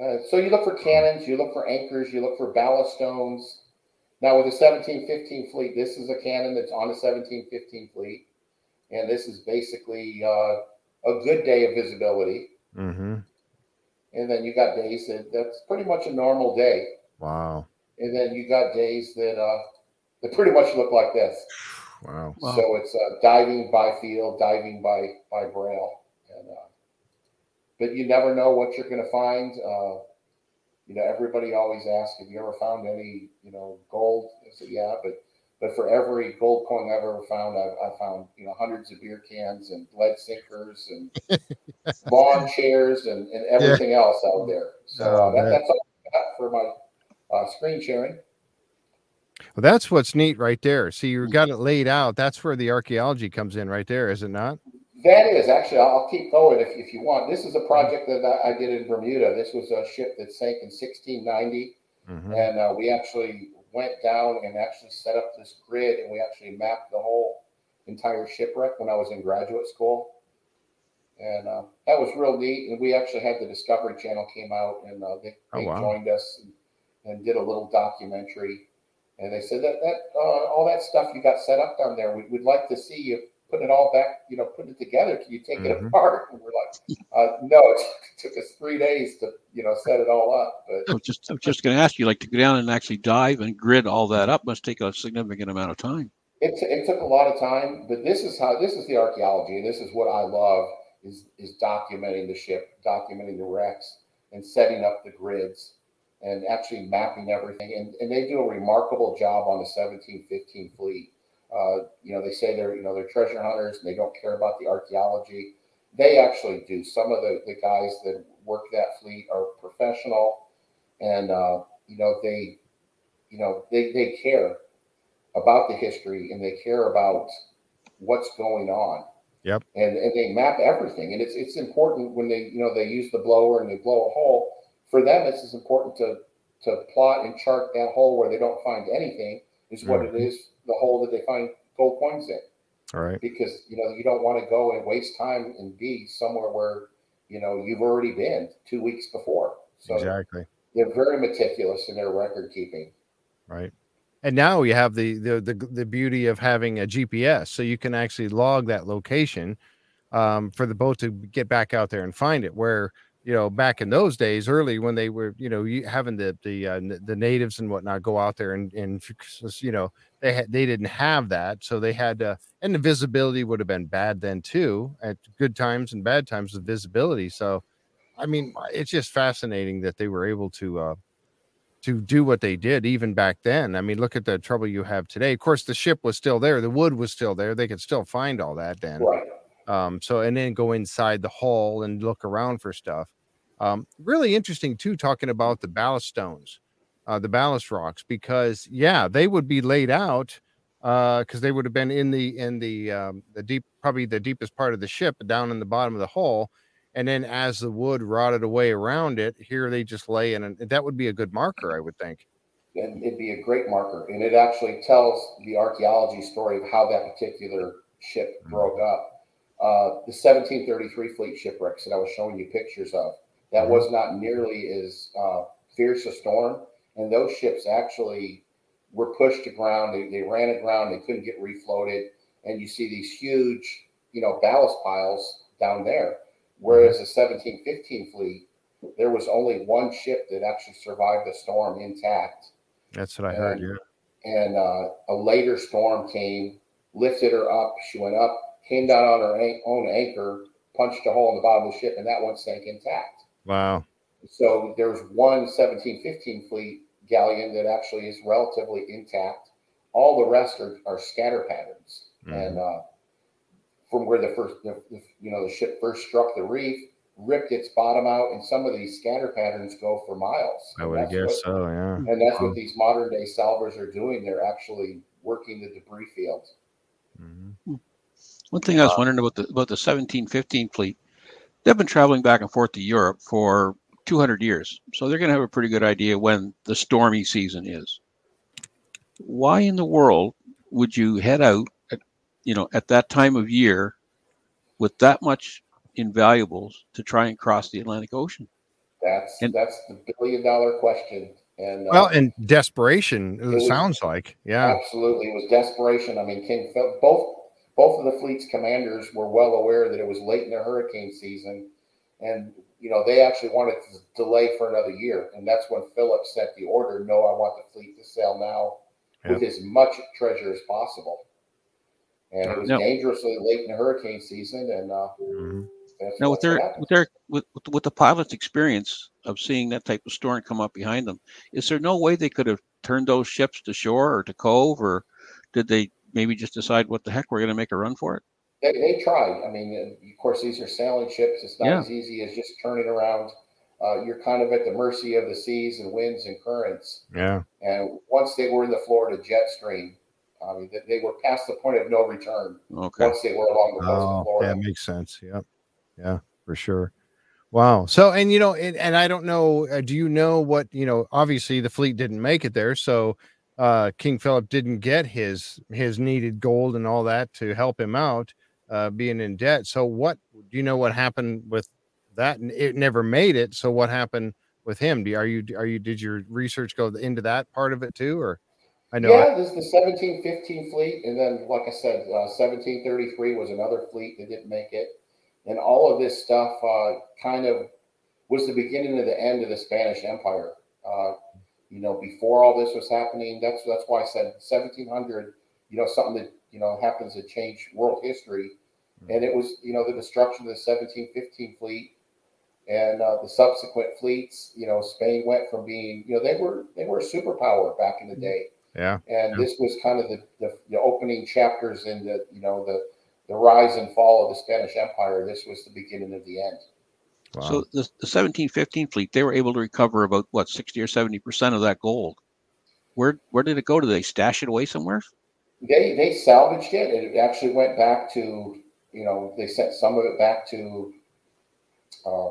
Uh, so you look for cannons, you look for anchors, you look for ballast stones. Now with the seventeen fifteen fleet, this is a cannon that's on the seventeen fifteen fleet. And this is basically uh, a good day of visibility. Mm-hmm. And then you got days that that's pretty much a normal day. Wow. And then you got days that uh, that pretty much look like this. Wow. wow. So it's uh, diving by field, diving by, by braille. And, uh, but you never know what you're going to find. Uh, you know, everybody always asks, have you ever found any, you know, gold? I said, yeah, but but for every gold coin I've ever found, I've, I've found, you know, hundreds of beer cans and lead sinkers and lawn chairs and, and everything yeah. else out there. So oh, uh, that, that's all I got for my uh, screen sharing. Well, that's what's neat right there. See, you've got it laid out. That's where the archaeology comes in right there, is it not? That is. Actually, I'll keep going if, if you want. This is a project that I, I did in Bermuda. This was a ship that sank in sixteen ninety, mm-hmm. and uh, we actually went down and actually set up this grid, and we actually mapped the whole entire shipwreck when I was in graduate school. And uh, that was real neat, and we actually had the Discovery Channel came out, and uh, they, oh, they wow. joined us and, and did a little documentary. And they said that, that uh, all that stuff you got set up down there, we, we'd like to see you putting it all back, you know, putting it together. Can you take mm-hmm. it apart? And we're like, uh, no, it took us three days to, you know, set it all up. But I was just, I was just going to ask you, like, to go down and actually dive and grid all that up must take a significant amount of time. It, t- it took a lot of time, but this is how, this is the archaeology. And this is what I love is, is documenting the ship, documenting the wrecks and setting up the grids and actually mapping everything. And, and they do a remarkable job on the seventeen fifteen fleet. Uh, you know, they say they're, you know, they're treasure hunters and they don't care about the archaeology. They actually do. Some of the, the guys that work that fleet are professional and, uh, you know, they, you know, they, they care about the history and they care about what's going on. Yep. And, and they map everything. And it's, it's important when they, you know, they use the blower and they blow a hole. For them, it's as important to, to plot and chart that hole where they don't find anything is what mm-hmm. it is. The hole that they find gold coins in. All right. Because, you know, you don't want to go and waste time and be somewhere where, you know, you've already been two weeks before. So exactly. They're very meticulous in their record keeping. Right. And now you have the, the, the, the beauty of having a G P S. So you can actually log that location um, for the boat to get back out there and find it where, you know, back in those days early when they were, you know, having the, the, uh, the natives and whatnot go out there and, and, you know, they had, they didn't have that. So they had, uh, and the visibility would have been bad then too, at good times and bad times of visibility. So, I mean, it's just fascinating that they were able to, uh, to do what they did even back then. I mean, look at the trouble you have today. Of course, the ship was still there. The wood was still there. They could still find all that then. Right. Um, so, and then go inside the hull and look around for stuff. Um, really interesting too, talking about the ballast stones, uh, the ballast rocks, because yeah, they would be laid out, uh, cause they would have been in the, in the, um, the deep, probably the deepest part of the ship down in the bottom of the hull. And then as the wood rotted away around it here, they just lay in, and that would be a good marker, I would think. And it'd be a great marker. And it actually tells the archaeology story of how that particular ship mm-hmm. broke up. Uh, the seventeen thirty-three fleet shipwrecks that I was showing you pictures of. That was not nearly as uh, fierce a storm. And those ships actually were pushed to ground. They, they ran aground. They couldn't get refloated. And you see these huge, you know, ballast piles down there. Whereas the seventeen fifteen fleet, there was only one ship that actually survived the storm intact. That's what I and, heard, yeah. And uh, a later storm came, lifted her up. She went up, came down on her own anchor, punched a hole in the bottom of the ship, and that one sank intact. Wow. So there's one seventeen fifteen fleet galleon that actually is relatively intact. All the rest are, are scatter patterns. Mm. And uh, from where the first, the, the, you know, the ship first struck the reef, ripped its bottom out, and some of these scatter patterns go for miles. I would guess what, so, yeah. And that's wow. what these modern day salvors are doing. They're actually working the debris field. Mm-hmm. One thing I was wondering about the about the seventeen fifteen fleet, they've been traveling back and forth to Europe for two hundred years. So they're going to have a pretty good idea when the stormy season is. Why in the world would you head out, at, you know, at that time of year with that much in valuables to try and cross the Atlantic Ocean? That's and, that's the billion dollar question. And well, uh, and desperation. It, it sounds was, like yeah, absolutely, it was desperation. I mean, King Philip, both both of the fleet's commanders were well aware that it was late in the hurricane season, and you know they actually wanted to delay for another year. And that's when Philip sent the order: "No, I want the fleet to sail now yeah. with as much treasure as possible." And it was no. dangerously late in the hurricane season, and uh, mm-hmm. now with their with their with with the pilot's experience of seeing that type of storm come up behind them, is there no way they could have turned those ships to shore or to cove, or did they maybe just decide what the heck, we're going to make a run for it? They, they tried. I mean, of course, these are sailing ships. It's not yeah. as easy as just turning around. Uh, you're kind of at the mercy of the seas and winds and currents. Yeah. And once they were in the Florida jet stream, I mean, they were past the point of no return. Okay. Once they were along the coast oh, of Florida. That makes sense. Yep. Yeah, for sure. Wow. So, and you know, and, and I don't know, uh, do you know what, you know, obviously the fleet didn't make it there. So, uh, King Philip didn't get his, his needed gold and all that to help him out, uh, being in debt. So what, do you know what happened with that? It never made it. So what happened with him? Do are you, are you, did your research go into that part of it too? Or I know. Yeah, I, this is the seventeen fifteen fleet. And then, like I said, uh, seventeen thirty-three was another fleet that didn't make it. And all of this stuff uh, kind of was the beginning of the end of the Spanish Empire. Uh, you know, before all this was happening, that's that's why I said seventeen hundred. You know, something that you know happens to change world history, and it was you know the destruction of the seventeen fifteen fleet and uh, the subsequent fleets. You know, Spain went from being you know they were they were a superpower back in the day. Yeah, and yeah. this was kind of the, the the opening chapters in the you know the. the rise and fall of the Spanish Empire. This was the beginning of the end. Wow. So the, the seventeen fifteen fleet, they were able to recover about what, sixty or seventy percent of that gold. Where, where did it go? Did they stash it away somewhere? They, they salvaged it. It actually went back to, you know, they sent some of it back to uh,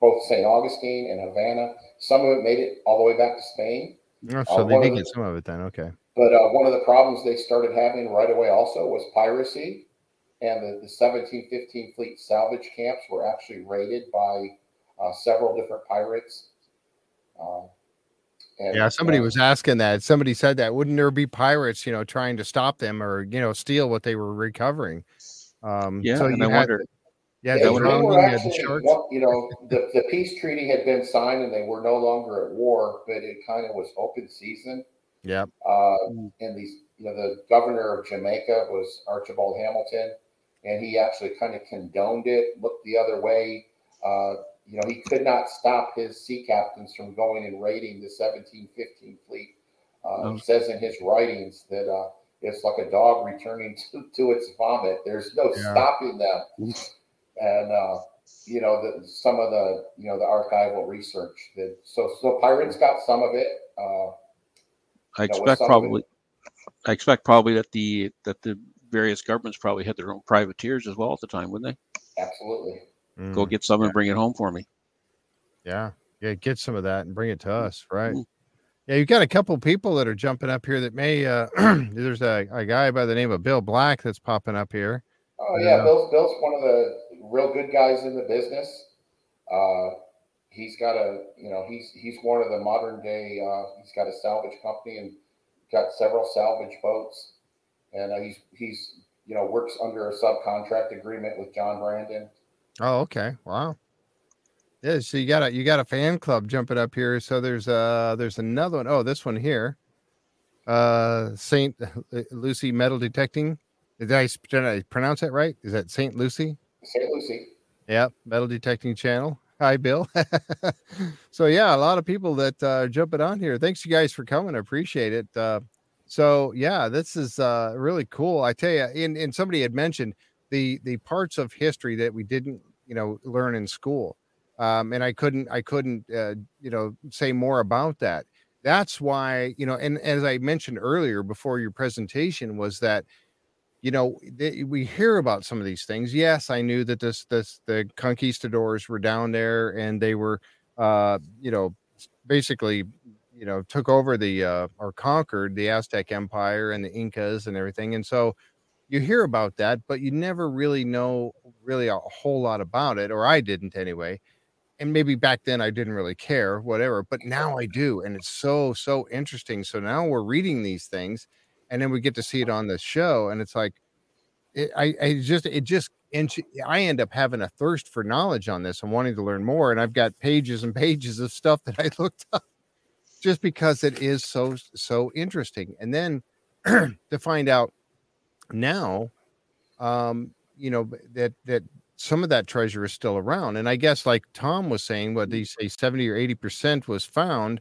both Saint Augustine and Havana. Some of it made it all the way back to Spain. Oh, so uh, they did the, get some of it then. Okay. But uh, one of the problems they started having right away also was piracy, and the, the seventeen fifteen fleet salvage camps were actually raided by uh, several different pirates. Uh, and, yeah, somebody uh, was asking that. Somebody said that. Wouldn't there be pirates, you know, trying to stop them or, you know, steal what they were recovering? Um, yeah, so and you I had, wondered. Yeah, they, they were only, actually, you know, the, the peace treaty had been signed and they were no longer at war, but it kind of was open season. Yeah. Uh, and these, you know, the governor of Jamaica was Archibald Hamilton, and he actually kind of condoned it, looked the other way. Uh, you know, he could not stop his sea captains from going and raiding the seventeen fifteen fleet. Uh, oh. He says in his writings that uh, it's like a dog returning to, to its vomit. There's no yeah. stopping them. And, uh, you know, the, some of the, you know, the archival research that so, so pirates got some of it. Uh, I expect probably, I expect probably that the that the various governments probably had their own privateers as well at the time, wouldn't they? Absolutely. Mm. Go get some yeah. and bring it home for me. Yeah, yeah, get some of that and bring it to us, right? Mm. Yeah, you've got a couple people that are jumping up here that may. Uh, there's a, a guy by the name of Bill Black that's popping up here. Oh yeah, uh, Bill's Bill's one of the real good guys in the business. Uh, He's got a, you know, he's he's one of the modern day. Uh, he's got a salvage company and got several salvage boats, and uh, he's he's you know works under a subcontract agreement with John Brandon. Oh, okay, wow. Yeah, so you got a you got a fan club jumping up here. So there's uh there's another one. Oh, this one here, uh, Saint Lucie Metal Detecting. Did I, did I pronounce that right? Is that Saint Lucie? Saint Lucie. Yeah, Metal Detecting Channel. Hi, Bill. So, yeah, a lot of people that uh, are jumping on here. Thanks, you guys, for coming. I appreciate it. Uh, so, yeah, this is uh, really cool. I tell you, and, and somebody had mentioned the the parts of history that we didn't, you know, learn in school. Um, and I couldn't, I couldn't, uh, you know, say more about that. That's why, you know, and as I mentioned earlier before your presentation was that, you know, they, we hear about some of these things. Yes, I knew that this, this, the conquistadors were down there and they were, uh, you know, basically, you know, took over the, uh, or conquered the Aztec Empire and the Incas and everything. And so you hear about that, but you never really know really a whole lot about it, or I didn't anyway. and maybe back then I didn't really care, whatever, but now I do. And it's so, so interesting. So now we're reading these things and then we get to see it on the show. And it's like, it, I, I just, it just, I end up having a thirst for knowledge on this and wanting to learn more. And I've got pages and pages of stuff that I looked up just because it is so, so interesting. And then to find out now, um, you know, that, that, some of that treasure is still around. And I guess like Tom was saying, what do you say, seventy or eighty percent was found.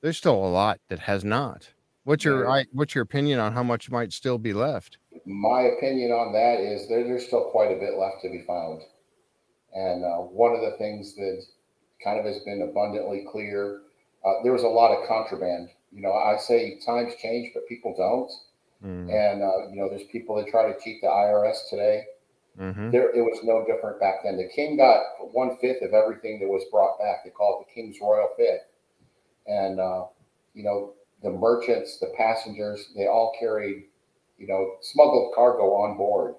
There's still a lot that has not. What's your, I, what's your opinion on how much might still be left? My opinion on that is there, there's still quite a bit left to be found. And uh, one of the things that kind of has been abundantly clear, uh, there was a lot of contraband. You know, I say times change, but people don't. Mm. And, uh, you know, there's people that try to cheat the I R S today. Mm-hmm. There, it was no different back then. The king got one fifth of everything that was brought back. They call it the king's royal fifth. And, uh, you know, the merchants, the passengers, they all carried, you know, smuggled cargo on board.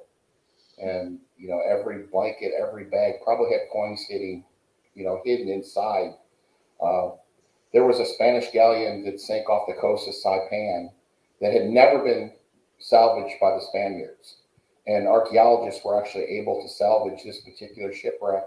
And, you know, every blanket, every bag probably had coins hidden, you know, hidden inside. Uh, there was a Spanish galleon that sank off the coast of Saipan that had never been salvaged by the Spaniards. And archaeologists were actually able to salvage this particular shipwreck.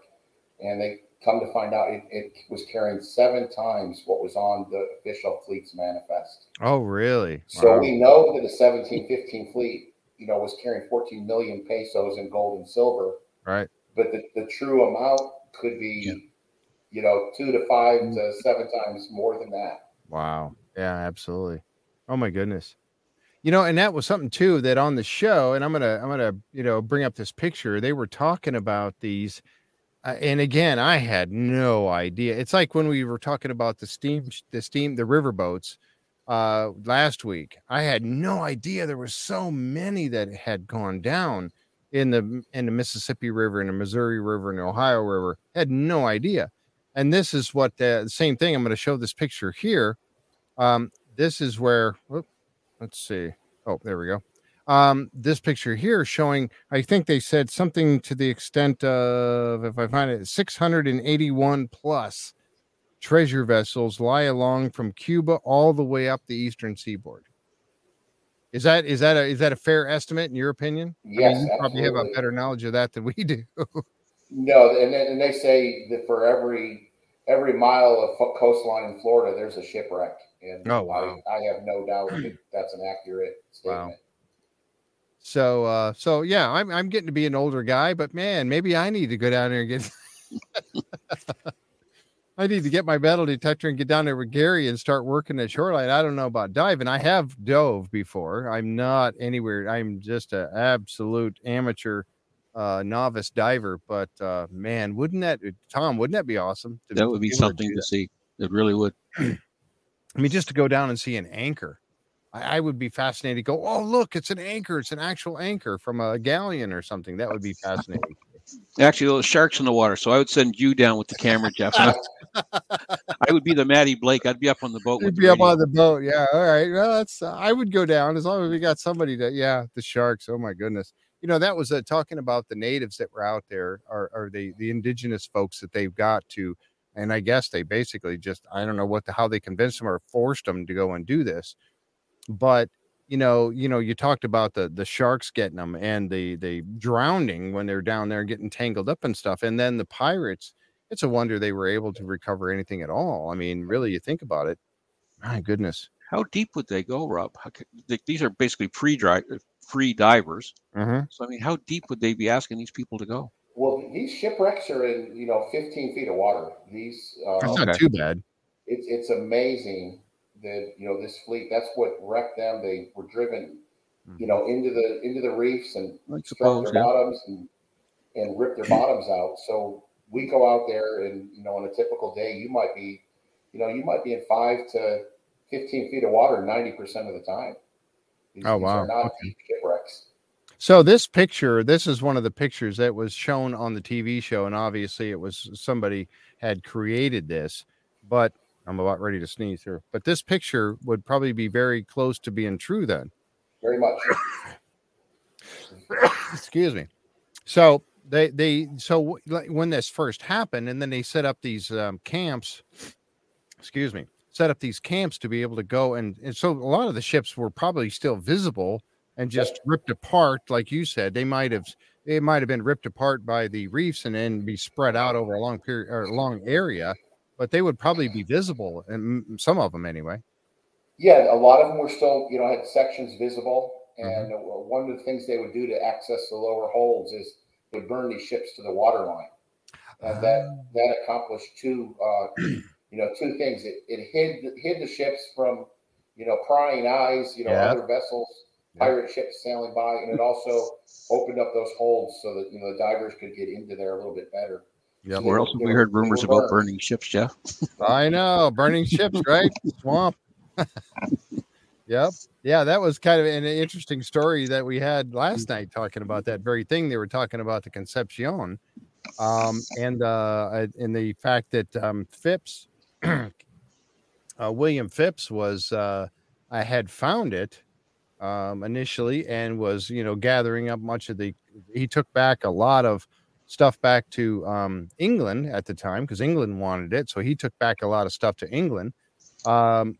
And they come to find out it, it was carrying seven times what was on the official fleet's manifest. Oh, really? So wow. We know that the seventeen fifteen fleet, you know, was carrying fourteen million pesos in gold and silver. Right. But the, the true amount could be, yeah. you know, two to five mm-hmm. to seven times more than that. Wow. Yeah, absolutely. Oh, my goodness. You know, and that was something too that on the show, and I'm gonna, I'm gonna, you know, bring up this picture. They were talking about these, uh, and again, I had no idea. It's like when we were talking about the steam, the steam, the riverboats uh, last week. I had no idea there were so many that had gone down in the in the Mississippi River, in the Missouri River, and the Ohio River. I had no idea. And this is what the same thing. I'm going to show this picture here. Um, this is where. Whoops, let's see. Oh, there we go. Um, this picture here showing, I think they said something to the extent of, if I find it, six hundred eighty-one plus treasure vessels lie along from Cuba all the way up the eastern seaboard. Is that is that a is that a fair estimate in your opinion? Yes, I mean, you probably have a better knowledge of that than we do. No, and and they say that for every every mile of coastline in Florida, there's a shipwreck. And oh, wow. I, I have no doubt that that's an accurate statement. Wow. So, uh, so yeah, I'm I'm getting to be an older guy, but man, maybe I need to go down there and get. I need to get my metal detector and get down there with Gary and start working at shoreline. I don't know about diving. I have dove before. I'm not anywhere. I'm just an absolute amateur, uh, novice diver. But uh, man, wouldn't that, Tom? Wouldn't that be awesome? To that would be something to, to see. It really would. I mean, just to go down and see an anchor, I, I would be fascinated. Go, oh, look, it's an anchor. It's an actual anchor from a galleon or something. That would be fascinating. Actually, there's sharks in the water. So I would send you down with the camera, Jeff. I, I would be the Maddie Blake. I'd be up on the boat. You'd be radio. Up on the boat. Yeah. All right. Well, that's, uh, I would go down as long as we got somebody that, yeah, the sharks. Oh, my goodness. You know, that was uh, talking about the natives that were out there or, or the, the indigenous folks that they've got to. And I guess they basically just, I don't know what the, how they convinced them or forced them to go and do this. But, you know, you know, you talked about the, the sharks getting them and the, the drowning when they're down there getting tangled up and stuff. And then the pirates, it's a wonder they were able to recover anything at all. I mean, really, you think about it. My goodness. How deep would they go, Rob? How could, they, these are basically pre-dri- free divers. Mm-hmm. So, I mean, how deep would they be asking these people to go? Well, these shipwrecks are in, you know, fifteen feet of water. These uh, that's not too bad. It's it's amazing that, you know, this fleet. That's what wrecked them. They were driven, you know, into the into the reefs and struck their yeah. bottoms and and ripped their bottoms out. So we go out there, and you know, on a typical day, you might be, you know, you might be in five to fifteen feet of water ninety percent of the time. These, oh wow! These are not okay. deep shipwrecks. So this picture, this is one of the pictures that was shown on the T V show, and obviously it was somebody had created this, but I'm about ready to sneeze here. But this picture would probably be very close to being true then. Very much. Excuse me. So They they so like, when this first happened, and then they set up these um, camps. Excuse me, set up these camps to be able to go and and so a lot of the ships were probably still visible and just ripped apart, like you said. They might have it might have been ripped apart by the reefs and then be spread out over a long period or a long area, but they would probably be visible, and some of them anyway. Yeah, a lot of them were still, you know, had sections visible, and mm-hmm. one of the things they would do to access the lower holds is would burn these ships to the waterline, and uh, that that accomplished two, uh, you know, two things. It, it hid hid the ships from, you know, prying eyes, you know, yeah. other vessels, pirate yeah. ships sailing by, and it also opened up those holds so that you know the divers could get into there a little bit better. Yeah, so where else have we heard rumors about burning ships, Jeff? I know, burning ships, right? Swamp. Yep. Yeah, that was kind of an interesting story that we had last night talking about that very thing. They were talking about the Concepcion um, and uh, and the fact that um, Phipps, uh, William Phipps was, uh, I had found it um, initially and was, you know, gathering up much of the, he took back a lot of stuff back to um, England at the time because England wanted it. So he took back a lot of stuff to England. Um,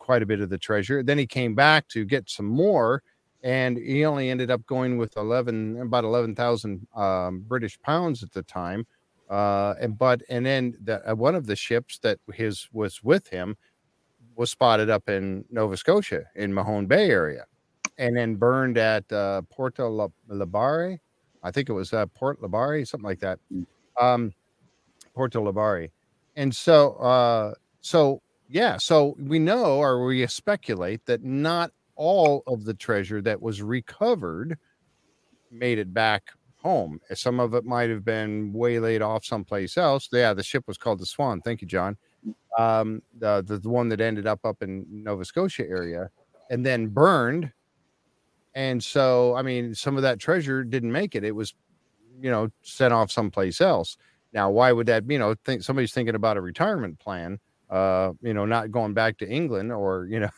quite a bit of the treasure. Then he came back to get some more, and he only ended up going with eleven, about eleven thousand um, British pounds at the time. Uh, and but and then the, uh, one of the ships that his was with him was spotted up in Nova Scotia in Mahone Bay area, and then burned at uh, Porto La, La Barre. I think it was uh, Port La Barre, something like that. Um, Porto La Barre, and so uh, so. Yeah, so we know, or we speculate, that not all of the treasure that was recovered made it back home. Some of it might have been waylaid off someplace else. Yeah, the ship was called the Swan. Thank you, John. Um, the, the, the one that ended up up in Nova Scotia area and then burned. And so, I mean, some of that treasure didn't make it. It was, you know, sent off someplace else. Now, why would that be? You know, think, somebody's thinking about a retirement plan. Uh, you know, not going back to England or, you know,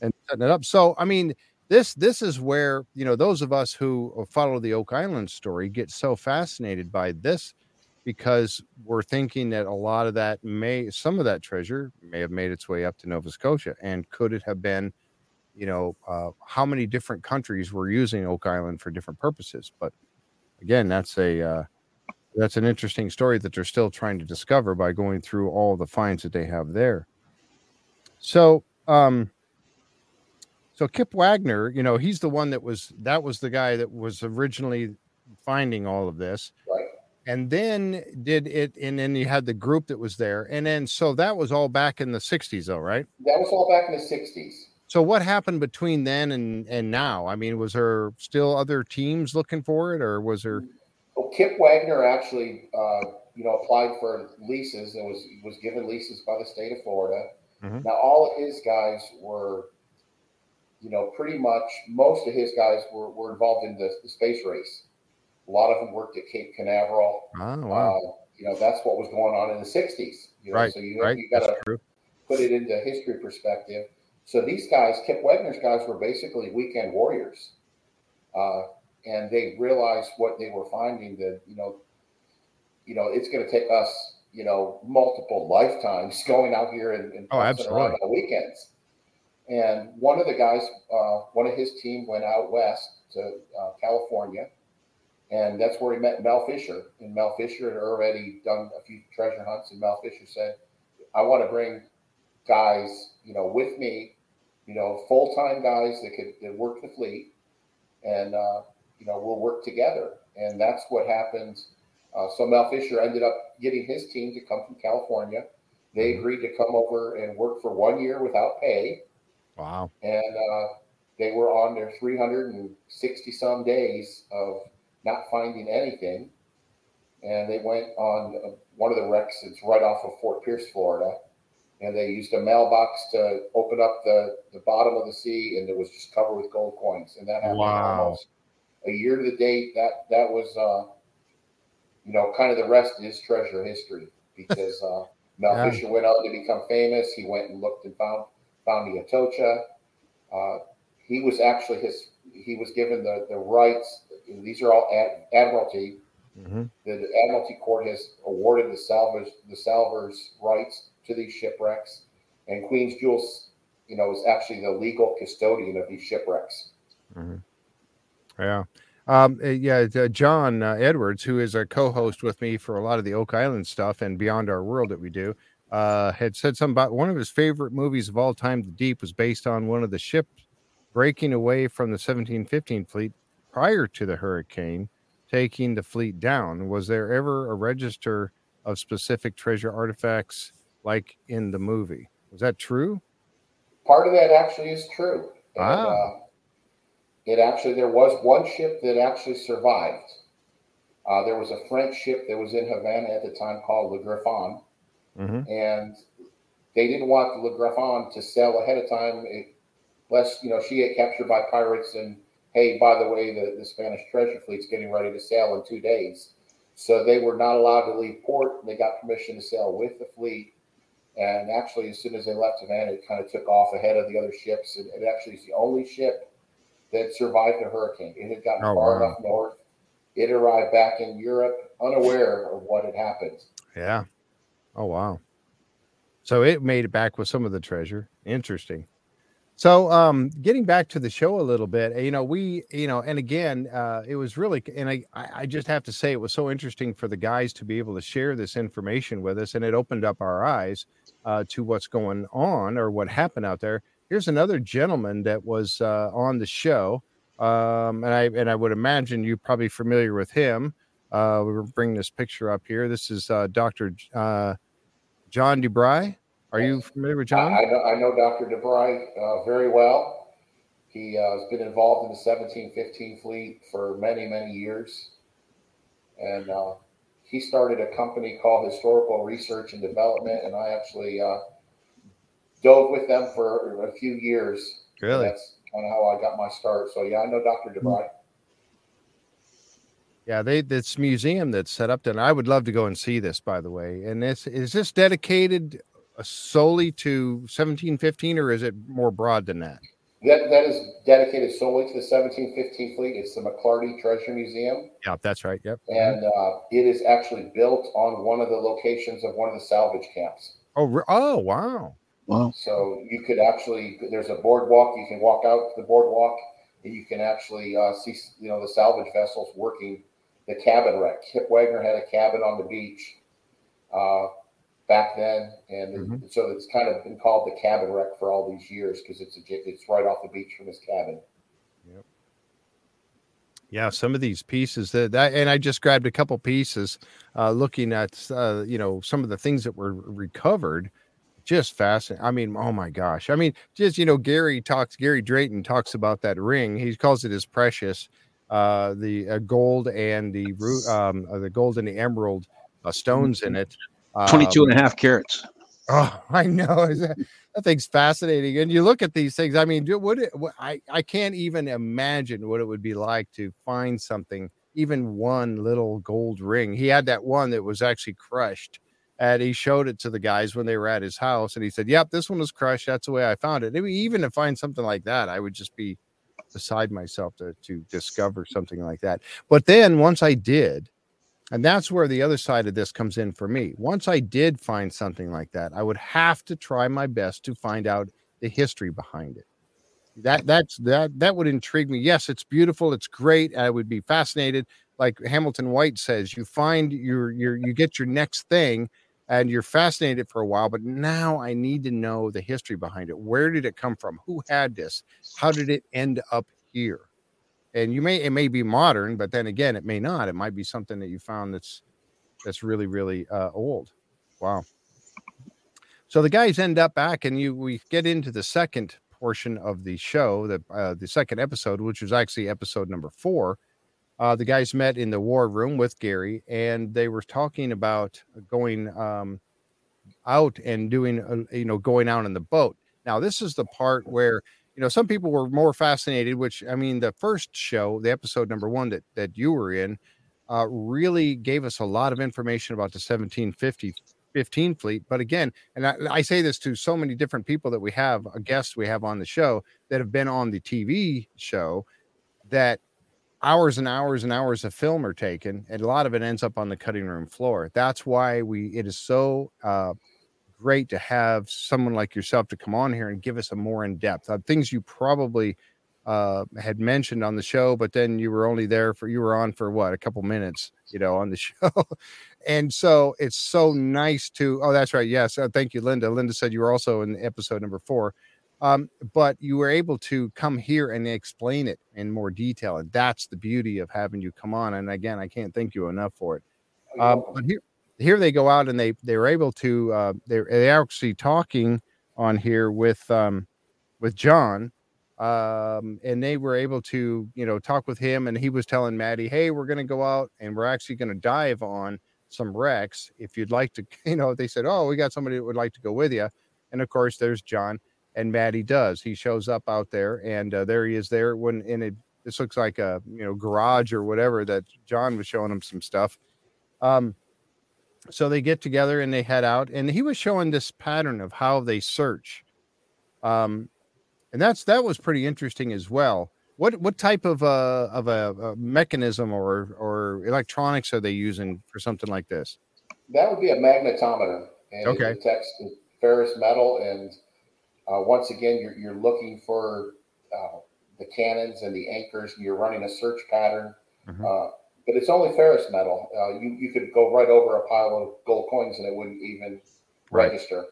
and setting it up. So, I mean, this, this is where, you know, those of us who follow the Oak Island story get so fascinated by this because we're thinking that a lot of that may, some of that treasure may have made its way up to Nova Scotia. And could it have been, you know, uh, how many different countries were using Oak Island for different purposes? But again, that's a, uh, that's an interesting story that they're still trying to discover by going through all the finds that they have there. So, um, so Kip Wagner, you know, he's the one that was, that was the guy that was originally finding all of this. Right. And then did it. And then you had the group that was there. And then, so that was all back in the sixties though, right? That was all back in the sixties. So what happened between then and, and now? I mean, was there still other teams looking for it or was there, Well, Kip Wagner actually, uh, you know, applied for leases and was was given leases by the state of Florida. Mm-hmm. Now, all of his guys were, you know, pretty much most of his guys were, were involved in the, the space race. A lot of them worked at Cape Canaveral. Oh, wow. Uh, you know, that's what was going on in the sixties. You know? Right, so you, right. you got to put it into history perspective. So these guys, Kip Wagner's guys, were basically weekend warriors. Uh And they realized what they were finding that, you know, you know, it's going to take us, you know, multiple lifetimes going out here and, and oh, absolutely. On the weekends. And one of the guys, uh, one of his team went out west to uh, California. And that's where he met Mel Fisher. And Mel Fisher had already done a few treasure hunts. And Mel Fisher said, I want to bring guys, you know, with me, you know, full-time guys that could that work the fleet. And, uh, you know, we'll work together. And that's what happens. Uh, so Mel Fisher ended up getting his team to come from California. They agreed to come over and work for one year without pay. Wow. And uh, they were on their three hundred sixty some days of not finding anything. And they went on one of the wrecks that's right off of Fort Pierce, Florida. And they used a mailbox to open up the, the bottom of the sea. And it was just covered with gold coins. And that happened wow. almost a year to the date. That that was, uh, you know, kind of the rest of his treasure history because uh, Mel yeah. Fisher went on to become famous. He went and looked and found found the Atocha. Uh, he was actually his. He was given the the rights. and these are all ad, Admiralty. Mm-hmm. The, the Admiralty Court has awarded the salvage the salvors rights to these shipwrecks, and Queen's Jewels, you know, is actually the legal custodian of these shipwrecks. Mm-hmm. Yeah. Um, yeah, uh, John uh, Edwards, who is a co-host with me for a lot of the Oak Island stuff and Beyond Our World that we do, uh, had said something about one of his favorite movies of all time, The Deep, was based on one of the ships breaking away from the seventeen fifteen fleet prior to the hurricane, taking the fleet down. Was there ever a register of specific treasure artifacts like in the movie? Was that true? Part of that actually is true. And, ah. Uh, It actually, there was one ship that actually survived. Uh, there was a French ship that was in Havana at the time called Le Griffon. Mm-hmm. And they didn't want the Le Griffon to sail ahead of time, it, lest, you know, she get captured by pirates and, hey, by the way, the, the Spanish treasure fleet's getting ready to sail in two days. So they were not allowed to leave port. They got permission to sail with the fleet. And actually, as soon as they left Havana, it kind of took off ahead of the other ships. And it actually is the only ship that survived the hurricane. It had gotten oh, far wow. enough north. It arrived back in Europe, unaware of what had happened. Yeah. Oh, wow. So it made it back with some of the treasure. Interesting. So um, getting back to the show a little bit, you know, we, you know, and again, uh, it was really, and I, I just have to say, it was so interesting for the guys to be able to share this information with us. And it opened up our eyes uh, to what's going on or what happened out there. Here's another gentleman that was uh, on the show, um, and I and I would imagine you're probably familiar with him. Uh, we're bringing this picture up here. This is uh, Doctor J- uh, John DeBry. Are you familiar with John? I, I, know, I know Doctor DeBry uh, very well. He uh, has been involved in the seventeen fifteen fleet for many, many years. And uh, he started a company called Historical Research and Development, and I actually... Uh, Dove with them for a few years. Really? That's kind of how I got my start. So, yeah, I know Doctor DeBry. Yeah, they this museum that's set up, and I would love to go and see this, by the way. And this is this dedicated solely to seventeen fifteen, or is it more broad than that? That that is dedicated solely to the seventeen fifteen fleet. It's the McClarty Treasure Museum. Yeah, that's right. Yep. And uh, it is actually built on one of the locations of one of the salvage camps. Oh, oh, wow. Wow. So you could actually, there's a boardwalk, you can walk out to the boardwalk, and you can actually uh, see, you know, the salvage vessels working the cabin wreck. Kip Wagner had a cabin on the beach uh, back then, and mm-hmm. so it's kind of been called the cabin wreck for all these years because it's a, it's right off the beach from his cabin. Yep. Yeah, some of these pieces that, that and I just grabbed a couple pieces uh, looking at, uh, you know, some of the things that were recovered. Just fascinating. I mean, oh my gosh. I mean, just, you know, Gary talks, Gary Drayton talks about that ring. He calls it his precious, uh, the uh, gold and the um, uh, the gold and the emerald uh, stones in it. Um, twenty-two and a half carats. Oh, I know. That, that thing's fascinating. And you look at these things. I mean, dude, what, it, what I, I can't even imagine what it would be like to find something, even one little gold ring. He had that one that was actually crushed. And he showed it to the guys when they were at his house. And he said, yep, this one was crushed. That's the way I found it. And even to find something like that, I would just be beside myself to, to discover something like that. But then once I did, and that's where the other side of this comes in for me. Once I did find something like that, I would have to try my best to find out the history behind it. That that's that that would intrigue me. Yes, it's beautiful. It's great. I would be fascinated. Like Hamilton White says, you find your, your you get your next thing. And you're fascinated for a while, but now I need to know the history behind it. Where did it come from? Who had this? How did it end up here? And you may it may be modern, but then again, it may not. It might be something that you found that's that's really, really uh, old. Wow. So the guys end up back, and you we get into the second portion of the show, the uh, the second episode, which was actually episode number four. Uh, the guys met in the war room with Gary, and they were talking about going um, out and doing, uh, you know, going out on the boat. Now, this is the part where, you know, some people were more fascinated, which, I mean, the first show, the episode number one that, that you were in, uh, really gave us a lot of information about the seventeen fifteen fleet. But again, and I, I say this to so many different people that we have, a guest we have on the show that have been on the T V show, that hours and hours and hours of film are taken, and a lot of it ends up on the cutting room floor. That's why we it is so uh great to have someone like yourself to come on here and give us a more in-depth uh, things you probably uh had mentioned on the show, but then you were only there for you were on for what, a couple minutes, you know, on the show. And so it's so nice to oh that's right yes uh, thank you, Linda. Linda said you were also in episode number four, um but you were able to come here and explain it in more detail, and that's the beauty of having you come on. And again, I can't thank you enough for it. Um but here here they go out, and they they were able to uh they're they actually talking on here with um with John, um and they were able to, you know, talk with him, and he was telling Maddie, hey, we're going to go out and we're actually going to dive on some wrecks if you'd like to, you know. They said, oh, we got somebody that would like to go with you, and of course there's John, and Maddie does he shows up out there, and uh, there he is there when in it this looks like a, you know, garage or whatever that John was showing him some stuff. Um so they get together and they head out, and he was showing this pattern of how they search. um And that's that was pretty interesting as well. What what type of uh of a, a mechanism or or electronics are they using for something like this? That would be a magnetometer, and okay. It detects ferrous metal, and uh, once again, you're you're looking for uh, the cannons and the anchors, and you're running a search pattern. Mm-hmm. Uh, but it's only ferrous metal. Uh, you you could go right over a pile of gold coins, and it wouldn't even right. register.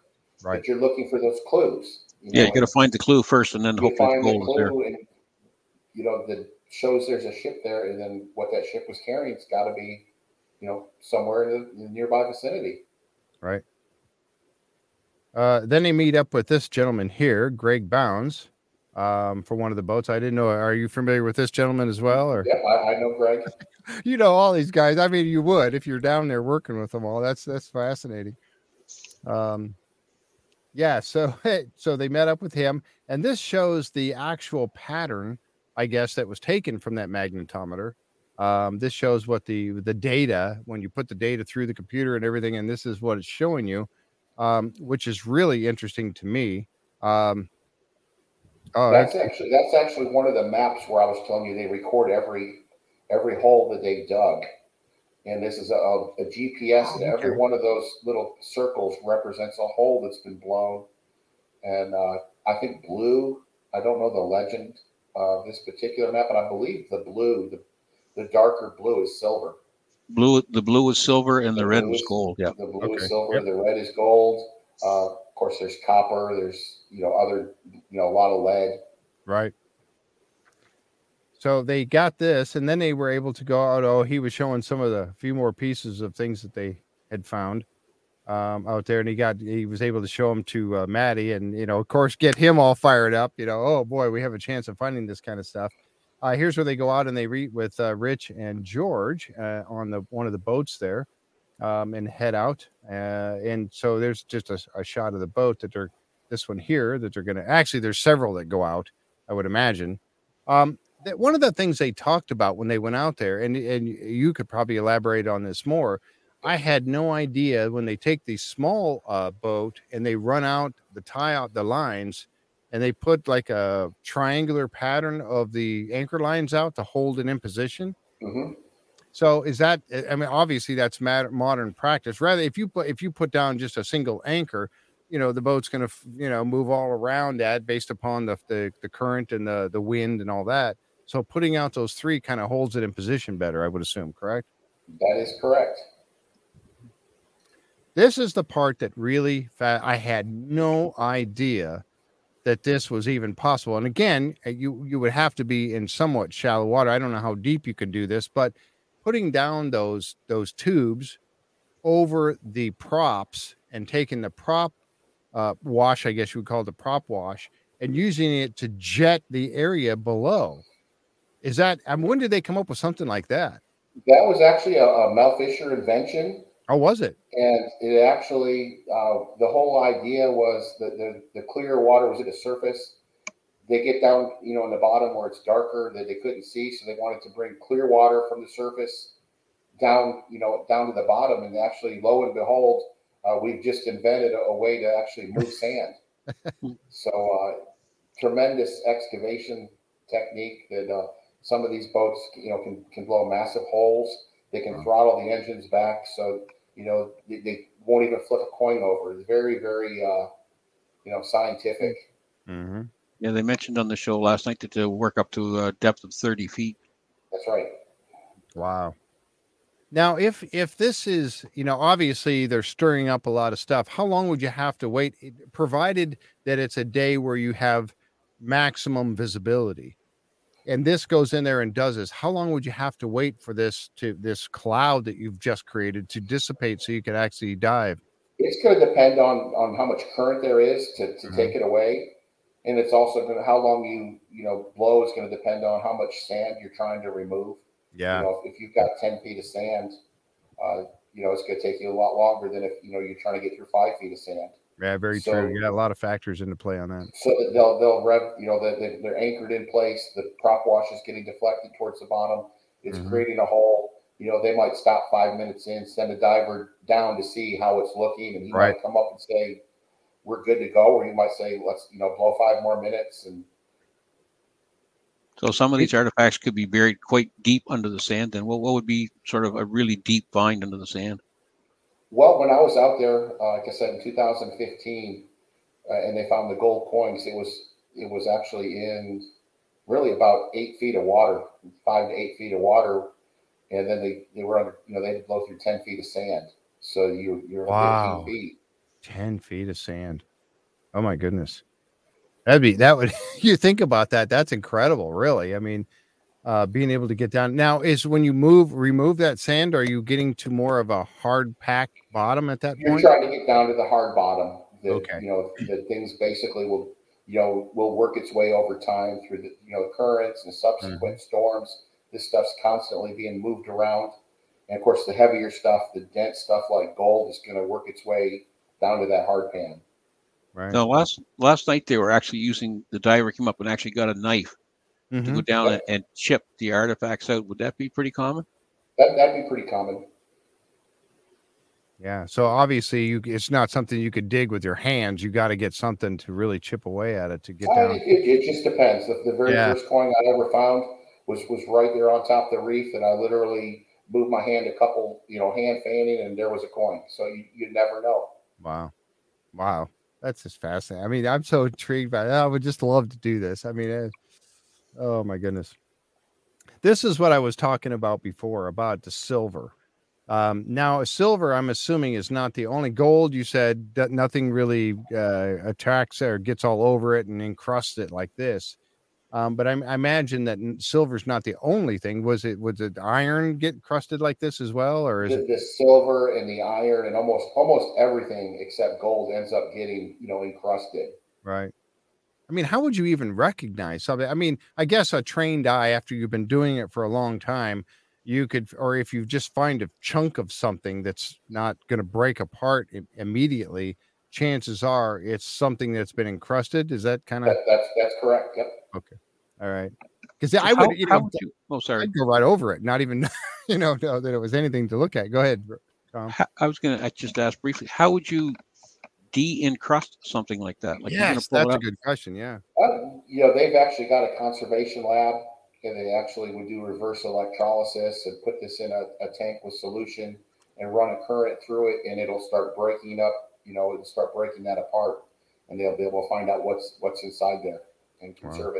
Right. But you're looking for those clues. You yeah, know, you got to find the clue first, and then hopefully the gold is there. And, you know, that shows there's a ship there, and then what that ship was carrying, it's got to be, you know, somewhere in the nearby vicinity. Right. Uh, then they meet up with this gentleman here, Greg Bounds, um, for one of the boats. I didn't know. Are you familiar with this gentleman as well? Or? Yeah, I, I know Greg. You know all these guys. I mean, you would if you're down there working with them all. That's that's fascinating. Um. Yeah, so so they met up with him, and this shows the actual pattern, I guess, that was taken from that magnetometer. Um, this shows what the the data, when you put the data through the computer and everything, and this is what it's showing you, um, which is really interesting to me. Um, oh, that's actually that's actually one of the maps where I was telling you they record every every hole that they dug. And this is a, a G P S, oh, okay. And every one of those little circles represents a hole that's been blown. And uh, I think blue, I don't know the legend of this particular map, but I believe the blue, the, the darker blue is silver. Blue, The blue is silver, and the, the red is gold. Yeah. The blue okay. is silver, yep. The red is gold. Uh, of course, there's copper. There's, you know, other, you know, a lot of lead. Right. So they got this, and then they were able to go out. Oh, he was showing some of the few more pieces of things that they had found um, out there, and he got he was able to show them to uh, Maddie, and, you know, of course, get him all fired up. You know, oh boy, we have a chance of finding this kind of stuff. Uh, here's where they go out and they meet with uh, Rich and George uh, on the one of the boats there, um, and head out. Uh, and so there's just a, a shot of the boat that they're this one here that they're going to actually there's several that go out, I would imagine. Um, That one of the things they talked about when they went out there, and and you could probably elaborate on this more. I had no idea when they take the small uh, boat and they run out the tie out the lines, and they put like a triangular pattern of the anchor lines out to hold it in position. Mm-hmm. So is that? I mean, obviously that's modern practice. Rather, if you put if you put down just a single anchor, you know, the boat's going to you know move all around that based upon the the, the current and the, the wind and all that. So putting out those three kind of holds it in position better, I would assume, correct? That is correct. This is the part that really, fa- I had no idea that this was even possible. And again, you, you would have to be in somewhat shallow water. I don't know how deep you could do this, but putting down those, those tubes over the props and taking the prop uh, wash, I guess you would call it the prop wash, and using it to jet the area below. Is that, I mean, when did they come up with something like that? That was actually a, a Mel Fisher invention. Oh, was it? And it actually, uh, the whole idea was that the, the clear water was at the surface. They get down, you know, in the bottom where it's darker that they couldn't see. So they wanted to bring clear water from the surface down, you know, down to the bottom. And actually, lo and behold, uh, we've just invented a, a way to actually move sand. So, uh, tremendous excavation technique that, uh, Some of these boats, you know, can, can blow massive holes. They can throttle the engines back, so, you know, they, they won't even flip a coin over. It's very, very, uh, you know, scientific. Mm-hmm. Yeah, they mentioned on the show last night that they work up to a depth of thirty feet. That's right. Wow. Now, if if this is, you know, obviously they're stirring up a lot of stuff, how long would you have to wait, provided that it's a day where you have maximum visibility? And this goes in there and does this. How long would you have to wait for this to this cloud that you've just created to dissipate so you could actually dive? It's going to depend on, on how much current there is to, to mm-hmm. take it away. And it's also going to, how long you, you know, blow is going to depend on how much sand you're trying to remove. Yeah. You know, if, if you've got ten feet of sand, uh, you know, it's going to take you a lot longer than if, you know, you're trying to get your five feet of sand. Yeah, very so, true. Yeah, a lot of factors into play on that. So they'll they'll rev, you know, they're, they're anchored in place. The prop wash is getting deflected towards the bottom. It's mm-hmm. creating a hole. You know, they might stop five minutes in, send a diver down to see how it's looking, and he right. might come up and say, "We're good to go," or he might say, "Let's, you know, blow five more minutes." And so some of these artifacts could be buried quite deep under the sand. Then, what what would be sort of a really deep find under the sand? Well, when I was out there, uh, like I said, in two thousand fifteen, uh, and they found the gold coins, it was it was actually in really about eight feet of water, five to eight feet of water, and then they, they were under, you know, they had to blow through ten feet of sand, so you you're wow. fifteen feet, ten feet of sand. Oh my goodness, that'd be that would you think about that? That's incredible, really. I mean, Uh, being able to get down. Now, is when you move, remove that sand, are you getting to more of a hard pack bottom at that You're point? You're trying to get down to the hard bottom. The, okay. You know, the things basically will, you know, will work its way over time through the, you know, currents and subsequent mm-hmm. storms. This stuff's constantly being moved around. And of course, the heavier stuff, the dense stuff like gold is going to work its way down to that hard pan. Right. Now, last, last night they were actually using, the diver came up and actually got a knife Mm-hmm. to go down and, and chip the artifacts out. Would that be pretty common? That, that'd be pretty common. Yeah. So obviously, you, it's not something you could dig with your hands. You got to get something to really chip away at it to get well, down. It, it just depends. The, the very yeah. first coin I ever found was was right there on top of the reef, and I literally moved my hand a couple, you know, hand fanning, and there was a coin. So you, you never know. Wow. Wow. That's just fascinating. I mean, I'm so intrigued by that. I would just love to do this. I mean, it, oh my goodness. This is what I was talking about before about the silver. Um, now silver, I'm assuming, is not the only gold. You said that nothing really uh, attacks or gets all over it and encrusts it like this. Um, but I, I imagine that silver's not the only thing. Was it, was it iron get crusted like this as well? Or is the, it the silver and the iron and almost, almost everything except gold ends up getting, you know, encrusted. Right. I mean, how would you even recognize something? I mean, I guess a trained eye, after you've been doing it for a long time, you could, or if you just find a chunk of something that's not going to break apart immediately, chances are it's something that's been encrusted. Is that kind of? That, that's that's correct. Yep. Okay. All right. Because I would, how, you know, would you, oh, sorry. I'd go right over it, not even, you know, know, that it was anything to look at. Go ahead, Tom. I was going to just ask briefly, how would you de-encrust something like that? Like, yes, that's a good question. Yeah. Well, you know, they've actually got a conservation lab, and they actually would do reverse electrolysis and put this in a, a tank with solution and run a current through it, and it'll start breaking up, you know, it'll start breaking that apart, and they'll be able to find out what's what's inside there and conserve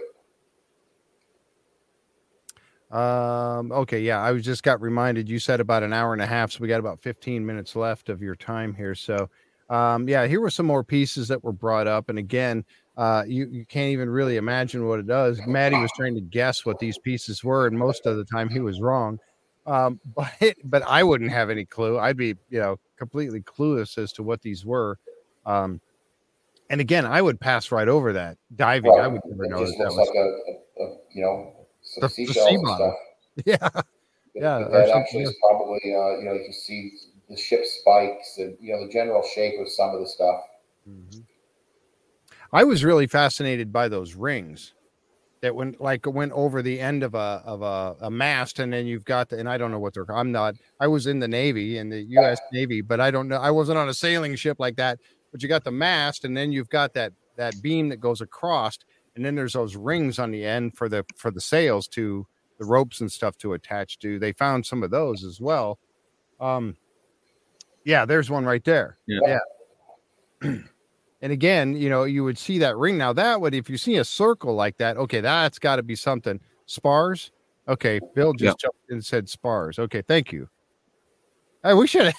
wow. it. Um, okay. Yeah. I was just got reminded, you said about an hour and a half. So we got about fifteen minutes left of your time here. So Um, yeah, here were some more pieces that were brought up. And again, uh, you, you can't even really imagine what it does. Maddie was trying to guess what these pieces were, and most of the time he was wrong. Um, but it, but I wouldn't have any clue. I'd be, you know, completely clueless as to what these were. Um, and again, I would pass right over that. Diving, well, I would never know that. That was like a, a, a, you know, some the, seashells the sea and stuff. Yeah. Yeah. That, that actually is probably, uh, you know, you can see the ship spikes and, you know, the general shape of some of the stuff. Mm-hmm. I was really fascinated by those rings that went like went over the end of a, of a, a mast. And then you've got the, and I don't know what they're, I'm not, I was in the Navy, in the U S yeah. Navy, but I don't know. I wasn't on a sailing ship like that, but you got the mast, and then you've got that, that beam that goes across, and then there's those rings on the end for the, for the sails to, the ropes and stuff to attach to. They found some of those as well. Um, yeah, there's one right there. Yeah. yeah. And again, you know, you would see that ring. Now that would, if you see a circle like that, okay, that's got to be something. Spars. Okay. Bill just yep. jumped in and said spars. Okay. Thank you. Hey, we should,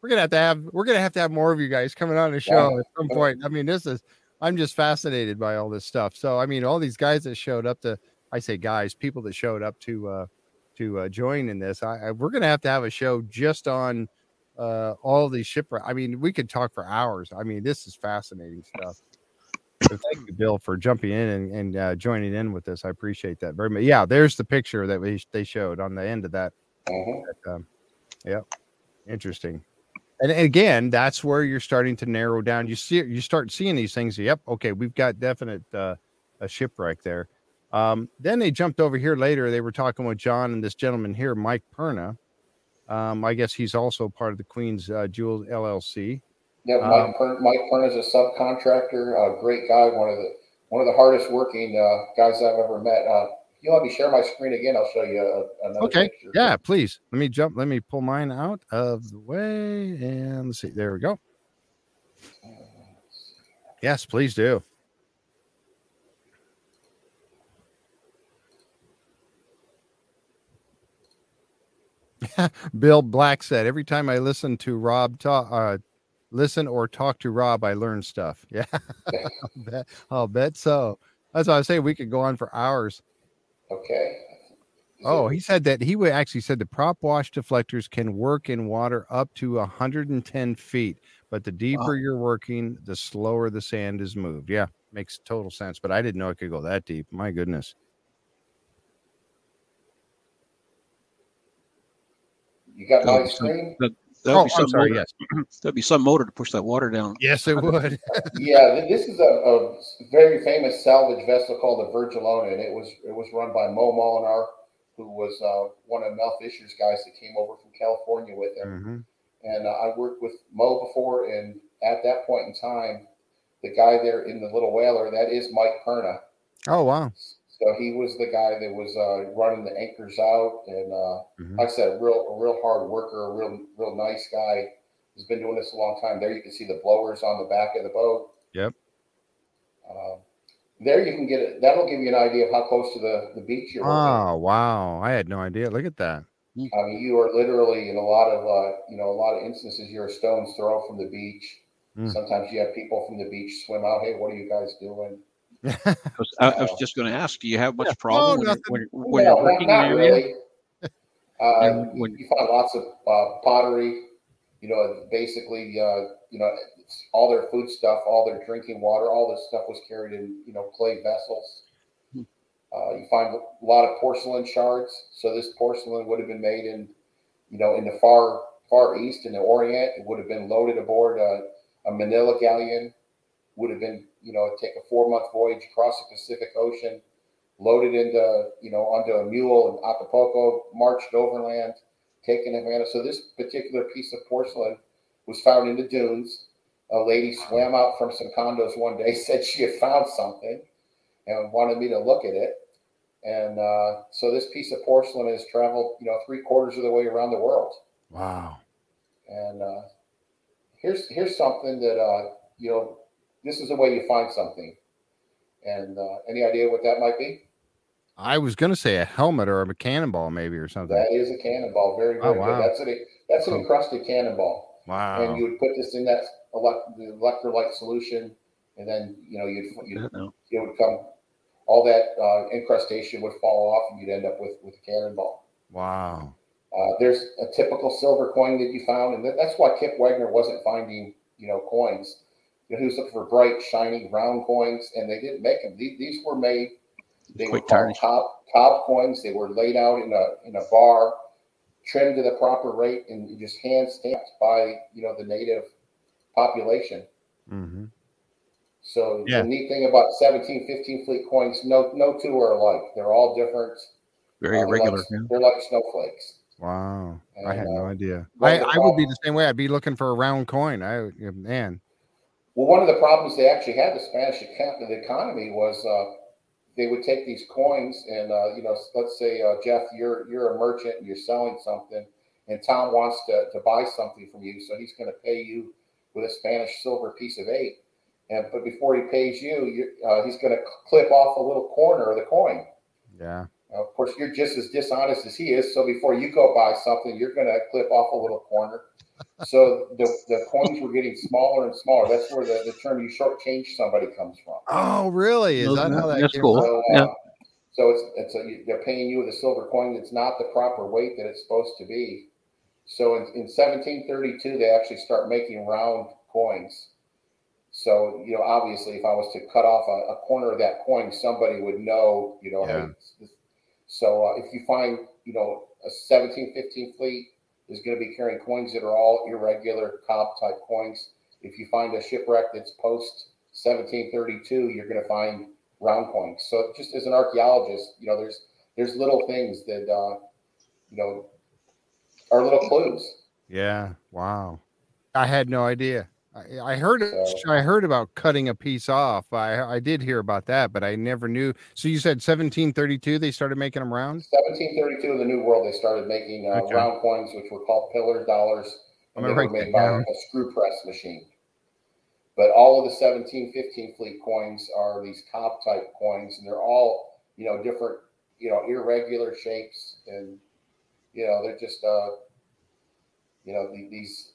we're going to have to have, we're going to have to have more of you guys coming on the show yeah. at some point. I mean, this is, I'm just fascinated by all this stuff. So, I mean, all these guys that showed up to, I say guys, people that showed up to, uh, to uh, join in this, I, I we're going to have to have a show just on, uh, all these shipwrecks. I mean, we could talk for hours. I mean, this is fascinating stuff. So thank you, Bill, for jumping in and, and uh, joining in with this. I appreciate that very much. Yeah, there's the picture that we, they showed on the end of that. Mm-hmm. Um, yeah, interesting. And, and again, that's where you're starting to narrow down. You see, you start seeing these things. Yep, okay, we've got definite uh, a shipwreck there. Um, then they jumped over here later. They were talking with John and this gentleman here, Mike Perna. Um, I guess he's also part of the Queen's uh, Jewels L L C. Yeah, Mike um, Perna, Mike Perna is a subcontractor, a great guy, one of the one of the hardest working uh, guys I've ever met. Uh, you'll let me share my screen again. I'll show you another okay. picture. Okay, yeah, please. Let me jump. Let me pull mine out of the way and let's see. There we go. Yes, please do. Bill Black said, "Every time I listen to Rob talk, uh, listen or talk to Rob, I learn stuff." Yeah, I'll, bet, I'll bet so. That's why I say we could go on for hours. Okay. Is oh, it- he said that he would actually said the prop wash deflectors can work in water up to one hundred ten feet, but the deeper wow. you're working, the slower the sand is moved. Yeah, makes total sense. But I didn't know it could go that deep. My goodness. You got my screen? That, that'd, oh, be some sorry, motor, yes. that'd be some motor to push that water down. Yes, it would. Yeah, this is a, a very famous salvage vessel called the Virgilona, and it was it was run by Mo Molinar, who was uh, one of Mel Fisher's guys that came over from California with him. Mm-hmm. And uh, I worked with Mo before, and at that point in time, the guy there in the little whaler, that is Mike Perna. Oh, wow. So he was the guy that was uh, running the anchors out, and uh, mm-hmm. like I said, a real, a real hard worker, a real, real nice guy. He's been doing this a long time. There you can see the blowers on the back of the boat. Yep. Uh, there you can get it. That'll give you an idea of how close to the, the beach you're. Oh wow! I had no idea. Look at that. I mean, you are literally in a lot of uh, you know a lot of instances you're a stone's throw from the beach. Mm. Sometimes you have people from the beach swim out. Hey, what are you guys doing? I, was, I was just going to ask, do you have much yeah, problem no, when, when, when no, you're working in an area? Uh, when, you find lots of uh, pottery, you know, basically, uh, you know, all their food stuff, all their drinking water, all this stuff was carried in, you know, clay vessels. Hmm. Uh, you find a lot of porcelain shards. So this porcelain would have been made in, you know, in the far, far east, in the Orient. It would have been loaded aboard a, a Manila galleon. Would have been, you know, take a four-month voyage across the Pacific Ocean, loaded into, you know, onto a mule in Acapulco, marched overland, taken Havana. So this particular piece of porcelain was found in the dunes. A lady swam out from some condos one day, said she had found something and wanted me to look at it. And uh, so this piece of porcelain has traveled, you know, three quarters of the way around the world. Wow. And uh, here's, here's something that, uh, you know, this is the way you find something. And uh, any idea what that might be? I was going to say a helmet or a cannonball maybe or something. That is a cannonball. Very, very oh, wow. good. That's an, that's an encrusted cannonball. Wow. And you would put this in that elect- the electrolyte solution, and then, you know, you'd, you'd, know. it would come, all that uh, incrustation would fall off, and you'd end up with, with a cannonball. Wow. Uh, there's a typical silver coin that you found, and that's why Kip Wagner wasn't finding, you know, coins. He was looking for bright, shiny, round coins, and they didn't make them. These, these were made. They Quick were called cob coins. They were laid out in a in a bar, trimmed to the proper rate, and just hand stamped by you know the native population. Mm-hmm. So yeah. The neat thing about seventeen, fifteen fleet coins, no no two are alike. They're all different. Very uh, irregular. Like, yeah. They're like snowflakes. Wow, and, I had uh, no idea. I, I would be the same way. I'd be looking for a round coin. I man. Well, one of the problems they actually had, the Spanish economy, was uh, they would take these coins and, uh, you know, let's say, uh, Jeff, you're you're a merchant and you're selling something, and Tom wants to, to buy something from you. So he's going to pay you with a Spanish silver piece of eight. And but before he pays you, you uh, he's going to clip off a little corner of the coin. Yeah. Now, of course, you're just as dishonest as he is. So before you go buy something, you're going to clip off a little corner. So the, the coins were getting smaller and smaller. That's where the, the term "you shortchange somebody" comes from. Oh, really? Is that how that that's came cool. from? So, yeah. uh, so it's it's a, they're paying you with a silver coin that's not the proper weight that it's supposed to be. So in, in seventeen thirty-two, they actually start making round coins. So, you know, obviously, if I was to cut off a, a corner of that coin, somebody would know, you know. Yeah. Hey, so uh, if you find, you know, a seventeen fifteen fleet is going to be carrying coins that are all irregular comp type coins. If you find a shipwreck that's post seventeen thirty-two, you're going to find round coins. So just as an archaeologist, you know, there's there's little things that, uh, you know, are little clues. Yeah. Wow. I had no idea. I, I heard so, I heard about cutting a piece off. I, I did hear about that, but I never knew. So you said seventeen thirty-two, they started making them round? seventeen thirty-two in the New World, they started making uh, okay. round coins, which were called pillar dollars. And they were made by a screw press machine. But all of the seventeen fifteen fleet coins are these cob type coins, and they're all, you know, different, you know, irregular shapes. And, you know, they're just, uh, you know, the, these...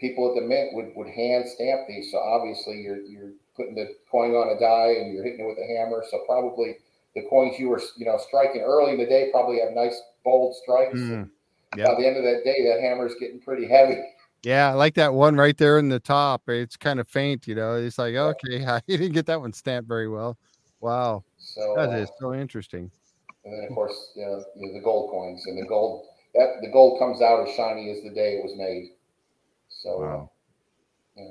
people at the mint would, would hand stamp these. So obviously you're you're putting the coin on a die and you're hitting it with a hammer. So probably the coins you were, you know, striking early in the day probably have nice bold stripes. Mm, yeah. By the end of that day, that hammer's getting pretty heavy. Yeah, I like that one right there in the top. It's kind of faint, you know. It's like, okay, I didn't get that one stamped very well. Wow. So that uh, is so interesting. And then of course, you know, you know, the gold coins and the gold that the gold comes out as shiny as the day it was made. So, wow. yeah.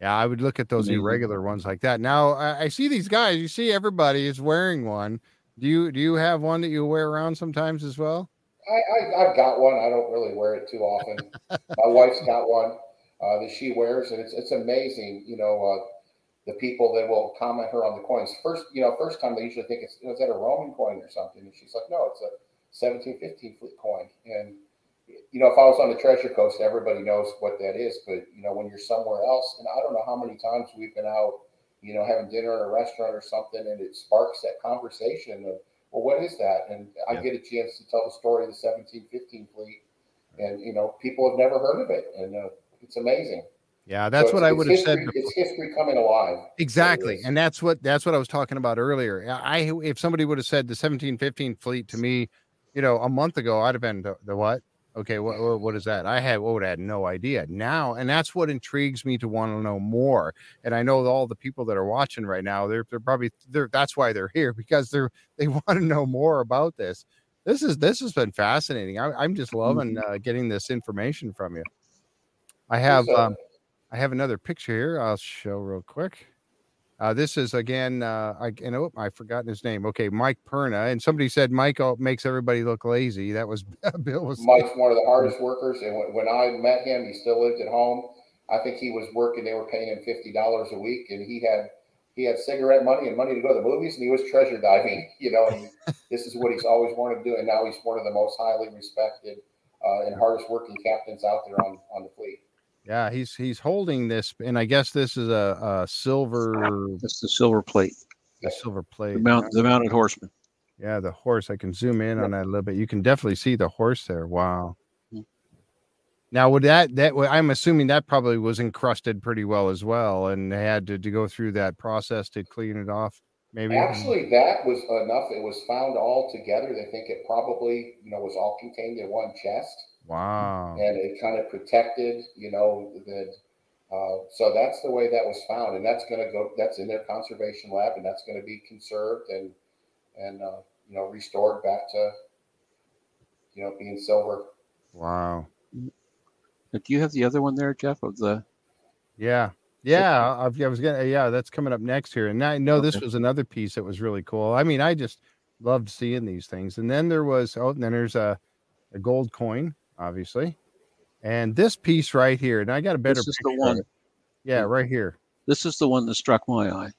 yeah, I would look at those Maybe. irregular ones like that. Now I, I see these guys, you see everybody is wearing one. Do you, do you have one that you wear around sometimes as well? I, I I've got one. I don't really wear it too often. My wife's got one uh, that she wears, and it's, it's amazing. You know, uh, the people that will comment her on the coins first, you know, first time they usually think it's, you know, is that a Roman coin or something? And she's like, no, it's a seventeen fifteen foot coin. And, you know, if I was on the Treasure Coast, everybody knows what that is. But, you know, when you're somewhere else, and I don't know how many times we've been out, you know, having dinner at a restaurant or something, and it sparks that conversation of, well, what is that? And yeah. I get a chance to tell the story of the seventeen fifteen fleet. And, you know, people have never heard of it. And uh, it's amazing. Yeah, that's so what I would have history, said. Before. It's history coming alive. Exactly. And that's what that's what I was talking about earlier. I If somebody would have said the seventeen fifteen fleet to me, you know, a month ago, I'd have been the, the what? Okay, what what is that? I had what well, I had no idea now, and that's what intrigues me to want to know more. And I know all the people that are watching right now, they're they're probably they're that's why they're here, because they're they want to know more about this. This is this has been fascinating. I, I'm just loving uh, getting this information from you. I have um, I have another picture here. I'll show real quick. Uh, this is again, uh, I and oh, I've forgotten his name. Okay, Mike Perna, and somebody said Mike makes everybody look lazy. That was Bill. Was Mike's one of the hardest workers, and when, when I met him, he still lived at home. I think he was working; they were paying him fifty dollars a week, and he had he had cigarette money and money to go to the movies, and he was treasure diving. You know, and this is what he's always wanted to do, and now he's one of the most highly respected uh, and hardest working captains out there on on the fleet. Yeah, he's he's holding this, and I guess this is a, a silver. That's the silver plate. The silver plate. The, mount, the mounted horseman. Yeah, the horse. I can zoom in yeah. on that a little bit. You can definitely see the horse there. Wow. Mm-hmm. Now, would that that I'm assuming that probably was encrusted pretty well as well, and they had to, to go through that process to clean it off. Maybe actually, that was enough. It was found all together. They think it probably, you know, was all contained in one chest. Wow. And it kind of protected, you know, that. Uh, so that's the way that was found. And that's going to go, that's in their conservation lab, and that's going to be conserved and, and, uh, you know, restored back to, you know, being silver. Wow. Do you have the other one there, Jeff? Of the. Yeah. Yeah. I was going to, yeah, that's coming up next here. And I know okay. this was another piece that was really cool. I mean, I just loved seeing these things. And then there was, oh, and then there's a, a gold coin. Obviously, and this piece right here, and I got a better. This is the one. Yeah, right here. This is the one that struck my eye.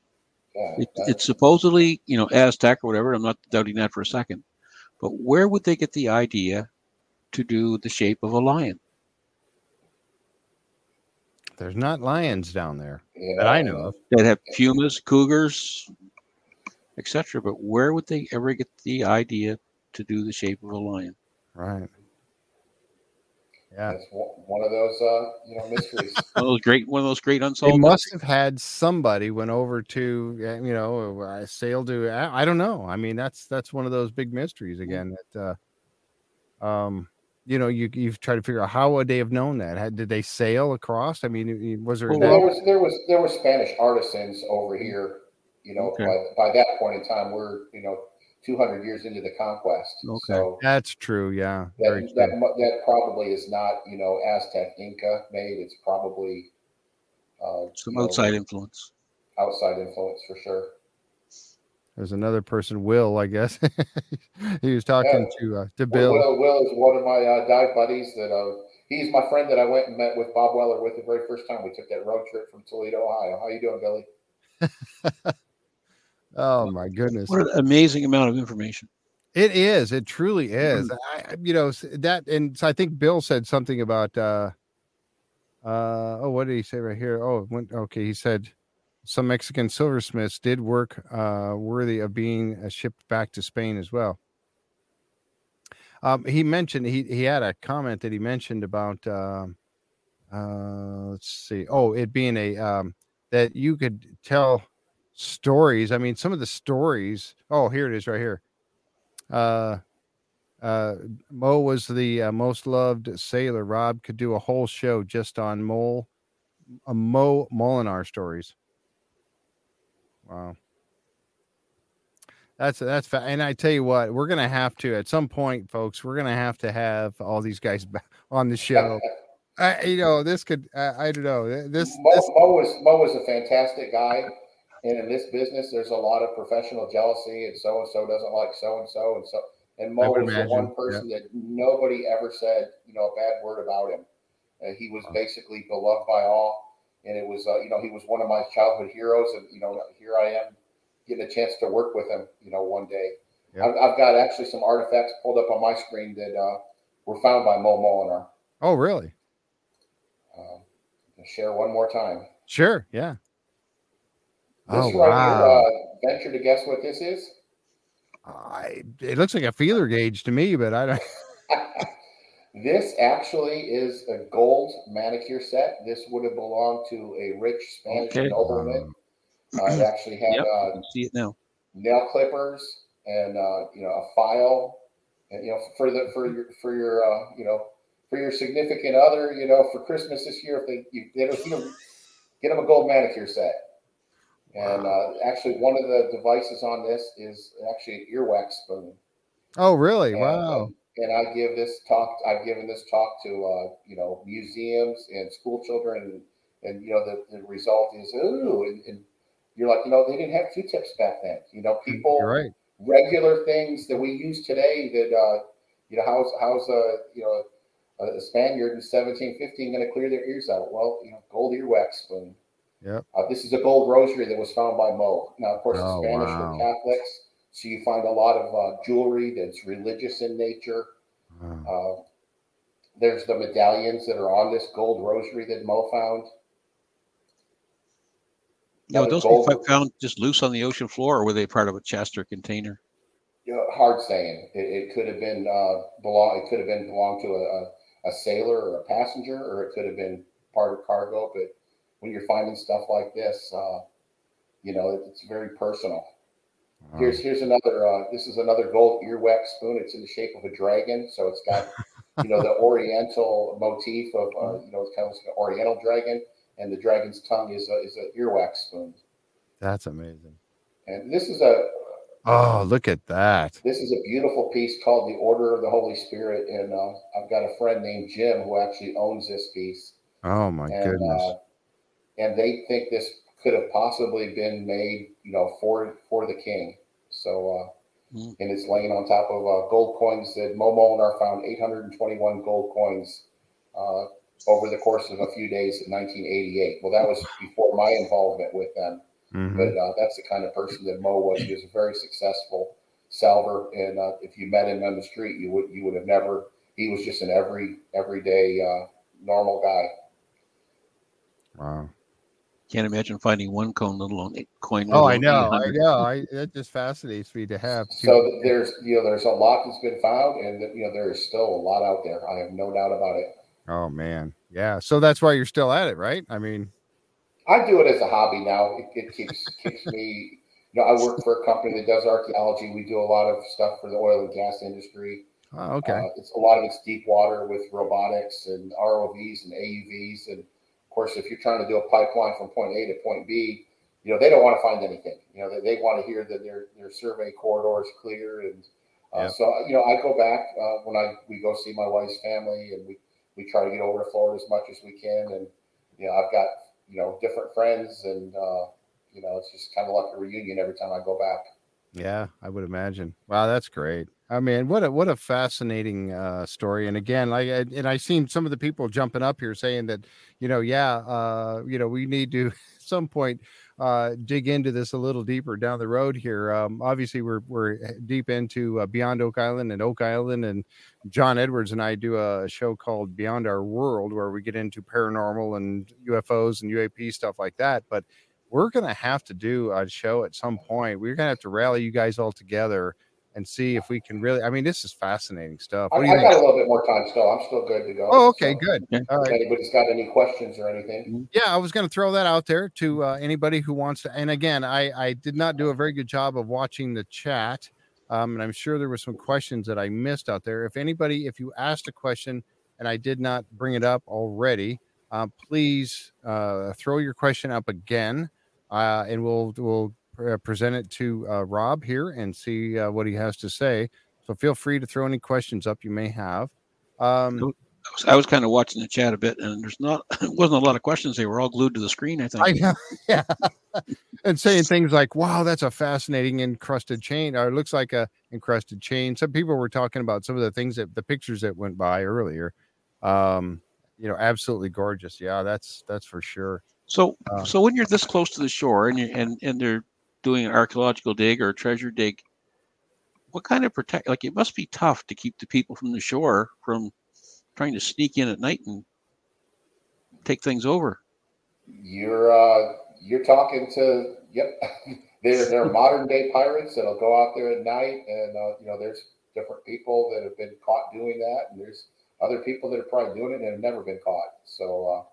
Wow. It, it's supposedly, you know, Aztec or whatever. I'm not doubting that for a second. But where would they get the idea to do the shape of a lion? There's not lions down there yeah. that I know of. That have pumas, cougars, et cetera. But where would they ever get the idea to do the shape of a lion? Right. Yeah, that's one of those, uh, you know, mysteries. one of those great, one of those great unsolved. They must mysteries. have had somebody went over to, you know, I sailed to. I, I don't know. I mean, that's that's one of those big mysteries again. That, uh, um, you know, you you've tried to figure out how would they have known that? How, did they sail across? I mean, was there? Well, that... there was there was there were Spanish artisans over here. You know, okay. by, by that point in time, we're you know. two hundred years into the conquest. Okay, so that's true. Yeah, that, true. that that probably is not you know Aztec Inca made. It's probably uh, some outside know, influence. Outside influence for sure. There's another person, Will, I guess. He was talking yeah. to uh, to Bill. Will, Will, Will is one of my uh, dive buddies. That uh, he's my friend that I went and met with Bob Weller with the very first time we took that road trip from Toledo, Ohio. How you doing, Billy? Oh my goodness! What an amazing amount of information! It is. It truly is. I, you know that, and so I think Bill said something about. Uh, uh, oh, what did he say right here? Oh, went, okay. He said some Mexican silversmiths did work uh, worthy of being uh, shipped back to Spain as well. Um, he mentioned he he had a comment that he mentioned about. Uh, uh, let's see. Oh, it being a um, that you could tell. Stories. I mean, some of the stories. Oh, here it is, right here. Uh, uh, Mole was the uh, most loved sailor. Rob could do a whole show just on Mole, a uh, Mo Molinar stories. Wow, that's that's fa- and I tell you what, we're gonna have to at some point, folks. We're gonna have to have all these guys on the show. I, you know, this could. I, I don't know. This Mo, this Mo was Mo was a fantastic guy. And in this business, there's a lot of professional jealousy, and so and so doesn't like so and so, and so. And Mo was the one person yeah. that nobody ever said, you know, a bad word about him. And he was wow. basically beloved by all, and it was, uh, you know, he was one of my childhood heroes. And you know, here I am getting a chance to work with him, you know, one day. Yep. I've, I've got actually some artifacts pulled up on my screen that uh, were found by Mo Molinar. Oh, really? Uh, I'll share one more time. Sure. Yeah. This oh, right wow. Here, uh, venture to guess what this is? I, it looks like a feeler gauge to me, but I don't. This actually is a gold manicure set. This would have belonged to a rich Spanish okay. nobleman. Uh, it actually had yep, uh, see it now. nail clippers and uh, you know a file. And, you know for the for your for your uh, you know for your significant other, you know for Christmas this year, if they you, they don't, you know, get them a gold manicure set. And uh, actually, one of the devices on this is actually an earwax spoon. Oh, really? And, wow! Um, and I give this talk. I've given this talk to uh, you know museums and school children, and, and you know the, the result is ooh, and, and you're like you know they didn't have Q-tips back then. You know, people right. regular things that we use today. That uh, you know how's how's a you know a, a Spaniard in seventeen fifteen going to clear their ears out? Well, you know, gold earwax spoon. Yeah, uh, this is a gold rosary that was found by Mo. Now, of course, oh, the Spanish wow. were Catholics, so you find a lot of uh, jewelry that's religious in nature. Wow. Uh, there's the medallions that are on this gold rosary that Mo found. Now, those gold... were found just loose on the ocean floor, or were they part of a chest or container? You know, hard saying. It, it could have been uh, belong. It could have been belonged to a, a, a sailor or a passenger, or it could have been part of cargo, but. When you're finding stuff like this, uh, you know, it's very personal. Wow. Here's here's another, uh, this is another gold earwax spoon. It's in the shape of a dragon. So it's got, you know, the Oriental motif of, uh, you know, it's kind of like an Oriental dragon. And the dragon's tongue is a, is an earwax spoon. That's amazing. And this is a. Oh, look at that. This is a beautiful piece called the Order of the Holy Spirit. And uh, I've got a friend named Jim who actually owns this piece. Oh, my and, goodness. Uh, And they think this could have possibly been made, you know, for for the king. So, uh, mm. and it's laying on top of uh, gold coins that Mo Molinar found eight hundred twenty-one gold coins uh, over the course of a few days in nineteen eighty-eight. Well, that was before my involvement with them. Mm-hmm. But uh, that's the kind of person that Mo was. He was a very successful salver, and uh, if you met him on the street, you would you would have never. He was just an every everyday uh, normal guy. Wow. Can't imagine finding one cone, let alone eight coin. Oh, I know, I know. I, that just fascinates me to have. Two. So there's, you know, there's a lot that's been found, and you know, there is still a lot out there. I have no doubt about it. Oh man, yeah. So that's why you're still at it, right? I mean, I do it as a hobby now. It, it keeps keeps me. You know, I work for a company that does archaeology. We do a lot of stuff for the oil and gas industry. Oh, okay. Uh, it's a lot of it's deep water with robotics and R O Vs and A U Vs and. Course, if you're trying to do a pipeline from point A to point B, you know, they don't want to find anything. You know, they, they want to hear that their their survey corridor is clear. And uh, yeah. so, you know, I go back uh, when I we go see my wife's family, and we, we try to get over to Florida as much as we can. And, you know, I've got, you know, different friends, and, uh, you know, it's just kind of like a reunion every time I go back. Yeah, I would imagine. Wow, that's great. I mean, what a what a fascinating uh, story. And again, like, and I've seen some of the people jumping up here saying that, you know, yeah, uh, you know, we need to at some point uh, dig into this a little deeper down the road here. Um, obviously, we're we're deep into uh, Beyond Oak Island and Oak Island, and John Edwards and I do a show called Beyond Our World, where we get into paranormal and U F Os and U A P stuff like that. But we're going to have to do a show at some point. We're going to have to rally you guys all together and see if we can really, I mean, this is fascinating stuff. What I, do you I think? Got a little bit more time still. I'm still good to go. Oh, okay, so, good. All if right. anybody's got any questions or anything. Yeah, I was going to throw that out there to uh, anybody who wants to. And again, I, I did not do a very good job of watching the chat. Um, and I'm sure there were some questions that I missed out there. If anybody, if you asked a question and I did not bring it up already, uh, please uh, throw your question up again. Uh, and we'll, we'll, Uh, present it to uh, Rob here and see uh, what he has to say. So feel free to throw any questions up you may have. Um, I was, I was kind of watching the chat a bit, and there's not wasn't a lot of questions. They were all glued to the screen, I think. I know, yeah. And saying things like, "Wow, that's a fascinating encrusted chain," or "It looks like a encrusted chain." Some people were talking about some of the things that the pictures that went by earlier. Um, you know, absolutely gorgeous. Yeah, that's that's for sure. So, uh, so when you're this close to the shore, and you and and they're doing an archaeological dig or a treasure dig, what kind of protect, like, it must be tough to keep the people from the shore from trying to sneak in at night and take things over. You're uh you're talking to, yep. they're they're modern day pirates that'll go out there at night, and uh, you know, there's different people that have been caught doing that, and there's other people that are probably doing it and have never been caught. So uh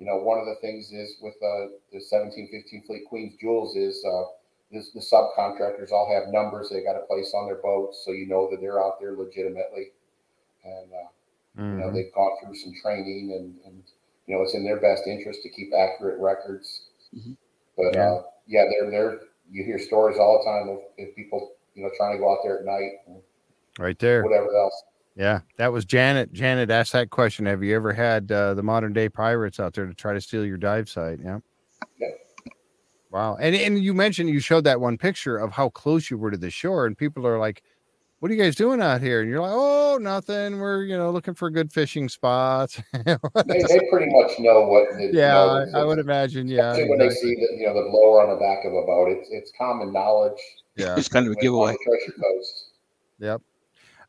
you know, one of the things is with uh, the seventeen fifteen fleet, Queen Jewels, is uh, this, the subcontractors all have numbers they got to place on their boats, so you know that they're out there legitimately. And uh, mm-hmm. you know, they've gone through some training, and, and you know, it's in their best interest to keep accurate records. Mm-hmm. But yeah, uh, yeah they're there. You hear stories all the time of, of people, you know, trying to go out there at night. And right there. Whatever else. Yeah, that was Janet. Janet asked that question. Have you ever had uh, the modern day pirates out there to try to steal your dive site? Yeah. yeah. Wow. And and you mentioned, you showed that one picture of how close you were to the shore, and people are like, "What are you guys doing out here?" And you're like, "Oh, nothing. We're, you know, looking for good fishing spots." they, they pretty much know what. They, yeah, know I, I would imagine. Yeah. Especially when exactly. they see the, you know, the blower on the back of a boat, it's it's common knowledge. Yeah. It's kind of a giveaway. Treasure coast. Yep.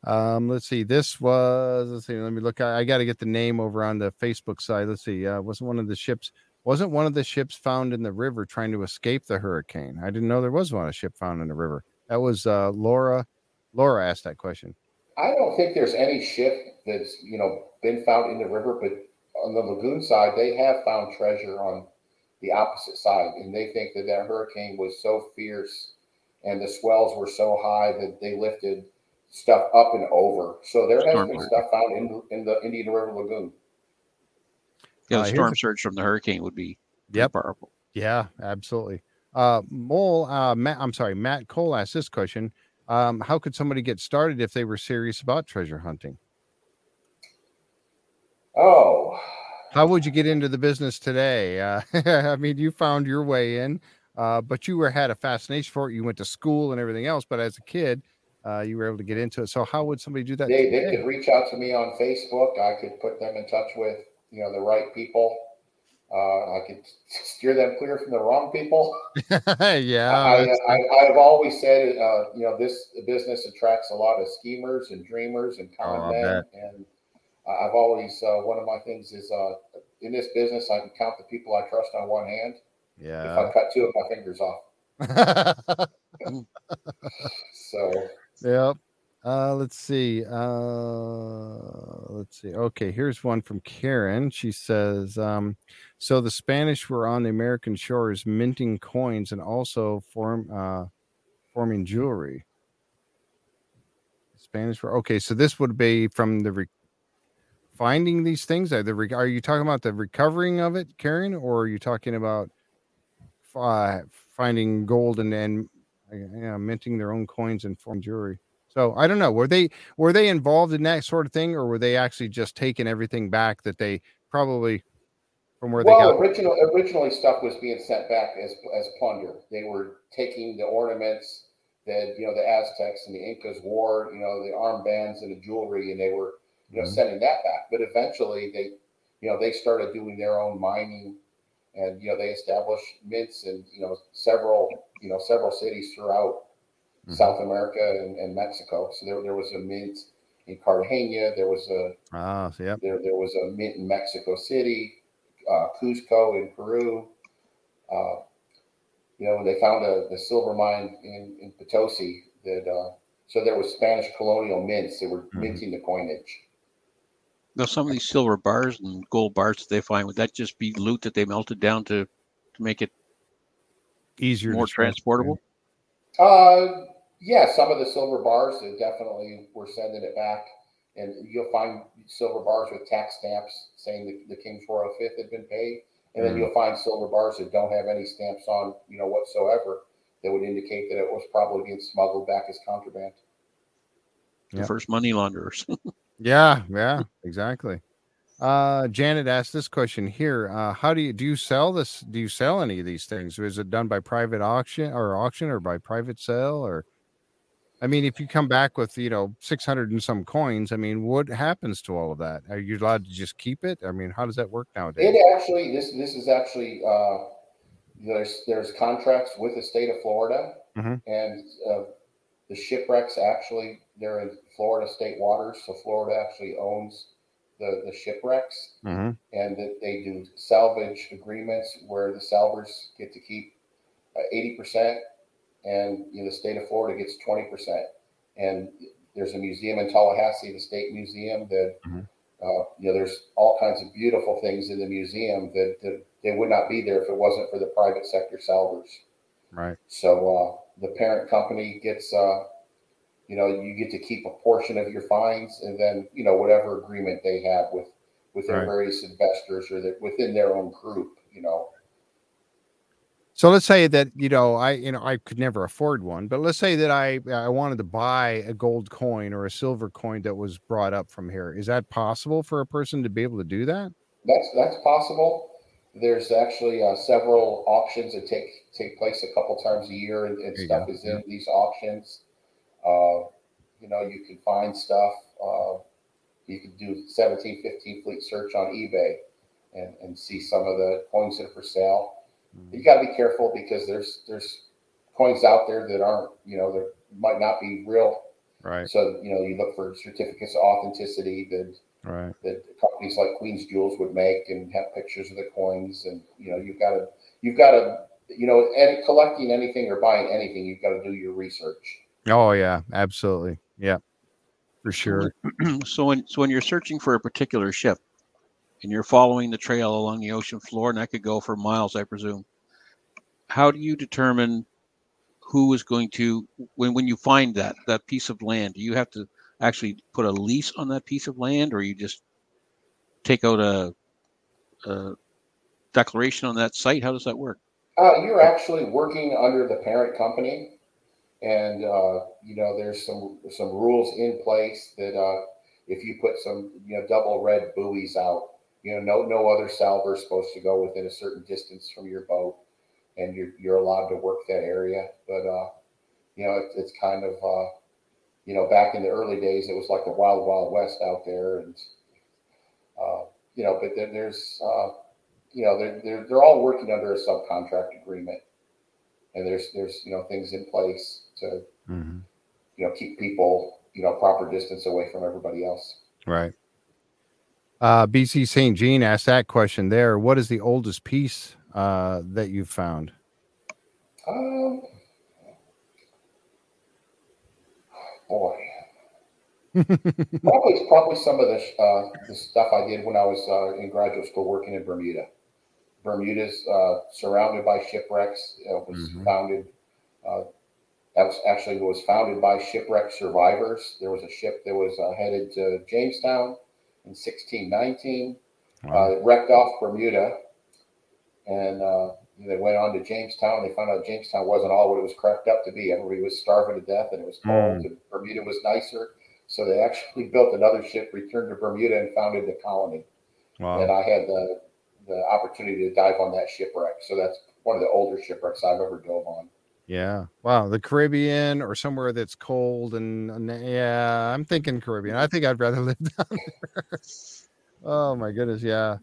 Um, let's see. This was, let's see, let me look. I, I got to get the name over on the Facebook side. Let's see. Uh, wasn't one of the ships, wasn't one of the ships found in the river trying to escape the hurricane? I didn't know there was one, a ship found in the river. That was, uh, Laura, Laura asked that question. I don't think there's any ship that's, you know, been found in the river, but on the lagoon side, they have found treasure on the opposite side. And they think that that hurricane was so fierce and the swells were so high that they lifted stuff up and over, so there has been stuff found in in the Indian River Lagoon. Yeah, the uh, storm surge from the hurricane would be yep. powerful. Yeah, absolutely. Uh, Mole, uh, Matt, I'm sorry, Matt Cole asked this question: um, how could somebody get started if they were serious about treasure hunting? Oh, how would you get into the business today? Uh, I mean, you found your way in, uh, but you were had a fascination for it. You went to school and everything else, but as a kid. Uh, you were able to get into it. So how would somebody do that? They, they could reach out to me on Facebook. I could put them in touch with, you know, the right people. Uh, I could steer them clear from the wrong people. yeah, I, I, I, I've always said, uh, you know, this business attracts a lot of schemers and dreamers and con men. Oh, and I've always uh, one of my things is uh, in this business, I can count the people I trust on one hand. Yeah, if I cut two of my fingers off. so yeah. Uh, let's see. Uh, let's see. Okay, here's one from Karen. She says, um, so the Spanish were on the American shores minting coins and also form uh, forming jewelry. Spanish were okay. So this would be from the re- finding these things. Are, the re- are you talking about the recovering of it, Karen, or are you talking about uh, finding gold and then uh, minting their own coins and forming jewelry? So I don't know. Were they were they involved in that sort of thing, or were they actually just taking everything back that they probably from where well, they got? Well, original, originally stuff was being sent back as as plunder. They were taking the ornaments that you know the Aztecs and the Incas wore, you know, the armbands and the jewelry, and they were you know mm-hmm. sending that back. But eventually they you know they started doing their own mining, and you know they established mints in you know several you know several cities throughout South America and, and Mexico. So there, there was a mint in Cartagena. There was a ah, yep. there there was a mint in Mexico City, uh, Cusco in Peru. Uh, you know, they found a, a silver mine in, in Potosi. That uh, so there was Spanish colonial mints. They were mm-hmm. minting the coinage. Now, some of these silver bars and gold bars that they find, would that just be loot that they melted down to, to make it easier, more transportable? Uh, yeah, some of the silver bars they definitely were sending it back, and you'll find silver bars with tax stamps saying the, the King four oh five had been paid, and then mm-hmm. you'll find silver bars that don't have any stamps on, you know, whatsoever that would indicate that it was probably being smuggled back as contraband. Yep. The first money launderers. yeah, yeah, exactly. Uh, Janet asked this question here. Uh, how do you, do you sell this? Do you sell any of these things? Is it done by private auction or auction or by private sale? Or, I mean, if you come back with, you know, six hundred and some coins, I mean, what happens to all of that? Are you allowed to just keep it? I mean, how does that work nowadays? It actually, this, this is actually, uh, there's, there's contracts with the state of Florida mm-hmm. and, uh, the shipwrecks actually, they're in Florida state waters. So Florida actually owns The, the shipwrecks mm-hmm. and that they do salvage agreements where the salvors get to keep eighty percent and you know, the state of Florida gets twenty percent. And there's a museum in Tallahassee, the state museum that, mm-hmm. uh, you know, there's all kinds of beautiful things in the museum that, that they would not be there if it wasn't for the private sector salvors. Right. So uh, the parent company gets, uh, you know, you get to keep a portion of your fines and then, you know, whatever agreement they have with, with their right. various investors or the, within their own group, you know. So let's say that, you know, I, you know, I could never afford one, but let's say that I, I wanted to buy a gold coin or a silver coin that was brought up from here. Is that possible for a person to be able to do that? That's, that's possible. There's actually uh, several auctions that take, take place a couple times a year and, and stuff go. is in yeah. these auctions. Uh, you know, you can find stuff. Uh, you can do seventeen fifteen fleet search on eBay and, and see some of the coins that are for sale. Mm-hmm. You got to be careful because there's there's coins out there that aren't, you know, they might not be real. Right. So, you know, you look for certificates of authenticity that right. that companies like Queen Jewels would make and have pictures of the coins. And, you know, you've got to, you've got to, you know, and collecting anything or buying anything, you've got to do your research. Oh yeah, absolutely. Yeah, for sure. So when so when you're searching for a particular ship and you're following the trail along the ocean floor, and that could go for miles, I presume, how do you determine who is going to, when, when you find that, that piece of land, do you have to actually put a lease on that piece of land or you just take out a, a declaration on that site? How does that work? Uh, you're actually working under the parent company. And, uh, you know, there's some some rules in place that uh, if you put some, you know, double red buoys out, you know, no no other salver is supposed to go within a certain distance from your boat and you're, you're allowed to work that area. But, uh, you know, it, it's kind of, uh, you know, back in the early days, it was like the wild, wild west out there. And, uh, you know, but then there's, uh, you know, they're, they're, they're all working under a subcontract agreement, and there's, there's, you know, things in place to, mm-hmm. you know, keep people, you know, proper distance away from everybody else. Right. Uh, B C Saint Jean asked that question there. What is the oldest piece uh, that you've found? Um, boy, probably, probably some of the, uh, the stuff I did when I was uh, in graduate school working in Bermuda. Bermuda's uh, surrounded by shipwrecks. It was mm-hmm. founded. Uh, that was actually it was founded by shipwreck survivors. There was a ship that was uh, headed to Jamestown in sixteen nineteen. Wow. Uh, it wrecked off Bermuda, and uh, they went on to Jamestown. They found out Jamestown wasn't all what it was cracked up to be. Everybody was starving to death, and it was cold. Mm. Bermuda was nicer, so they actually built another ship, returned to Bermuda, and founded the colony. Wow. And I had the the opportunity to dive on that shipwreck. So that's one of the older shipwrecks I've ever dove on. Yeah. Wow. The Caribbean or somewhere that's cold. And, and yeah, I'm thinking Caribbean. I think I'd rather live down there. Oh my goodness. Yeah.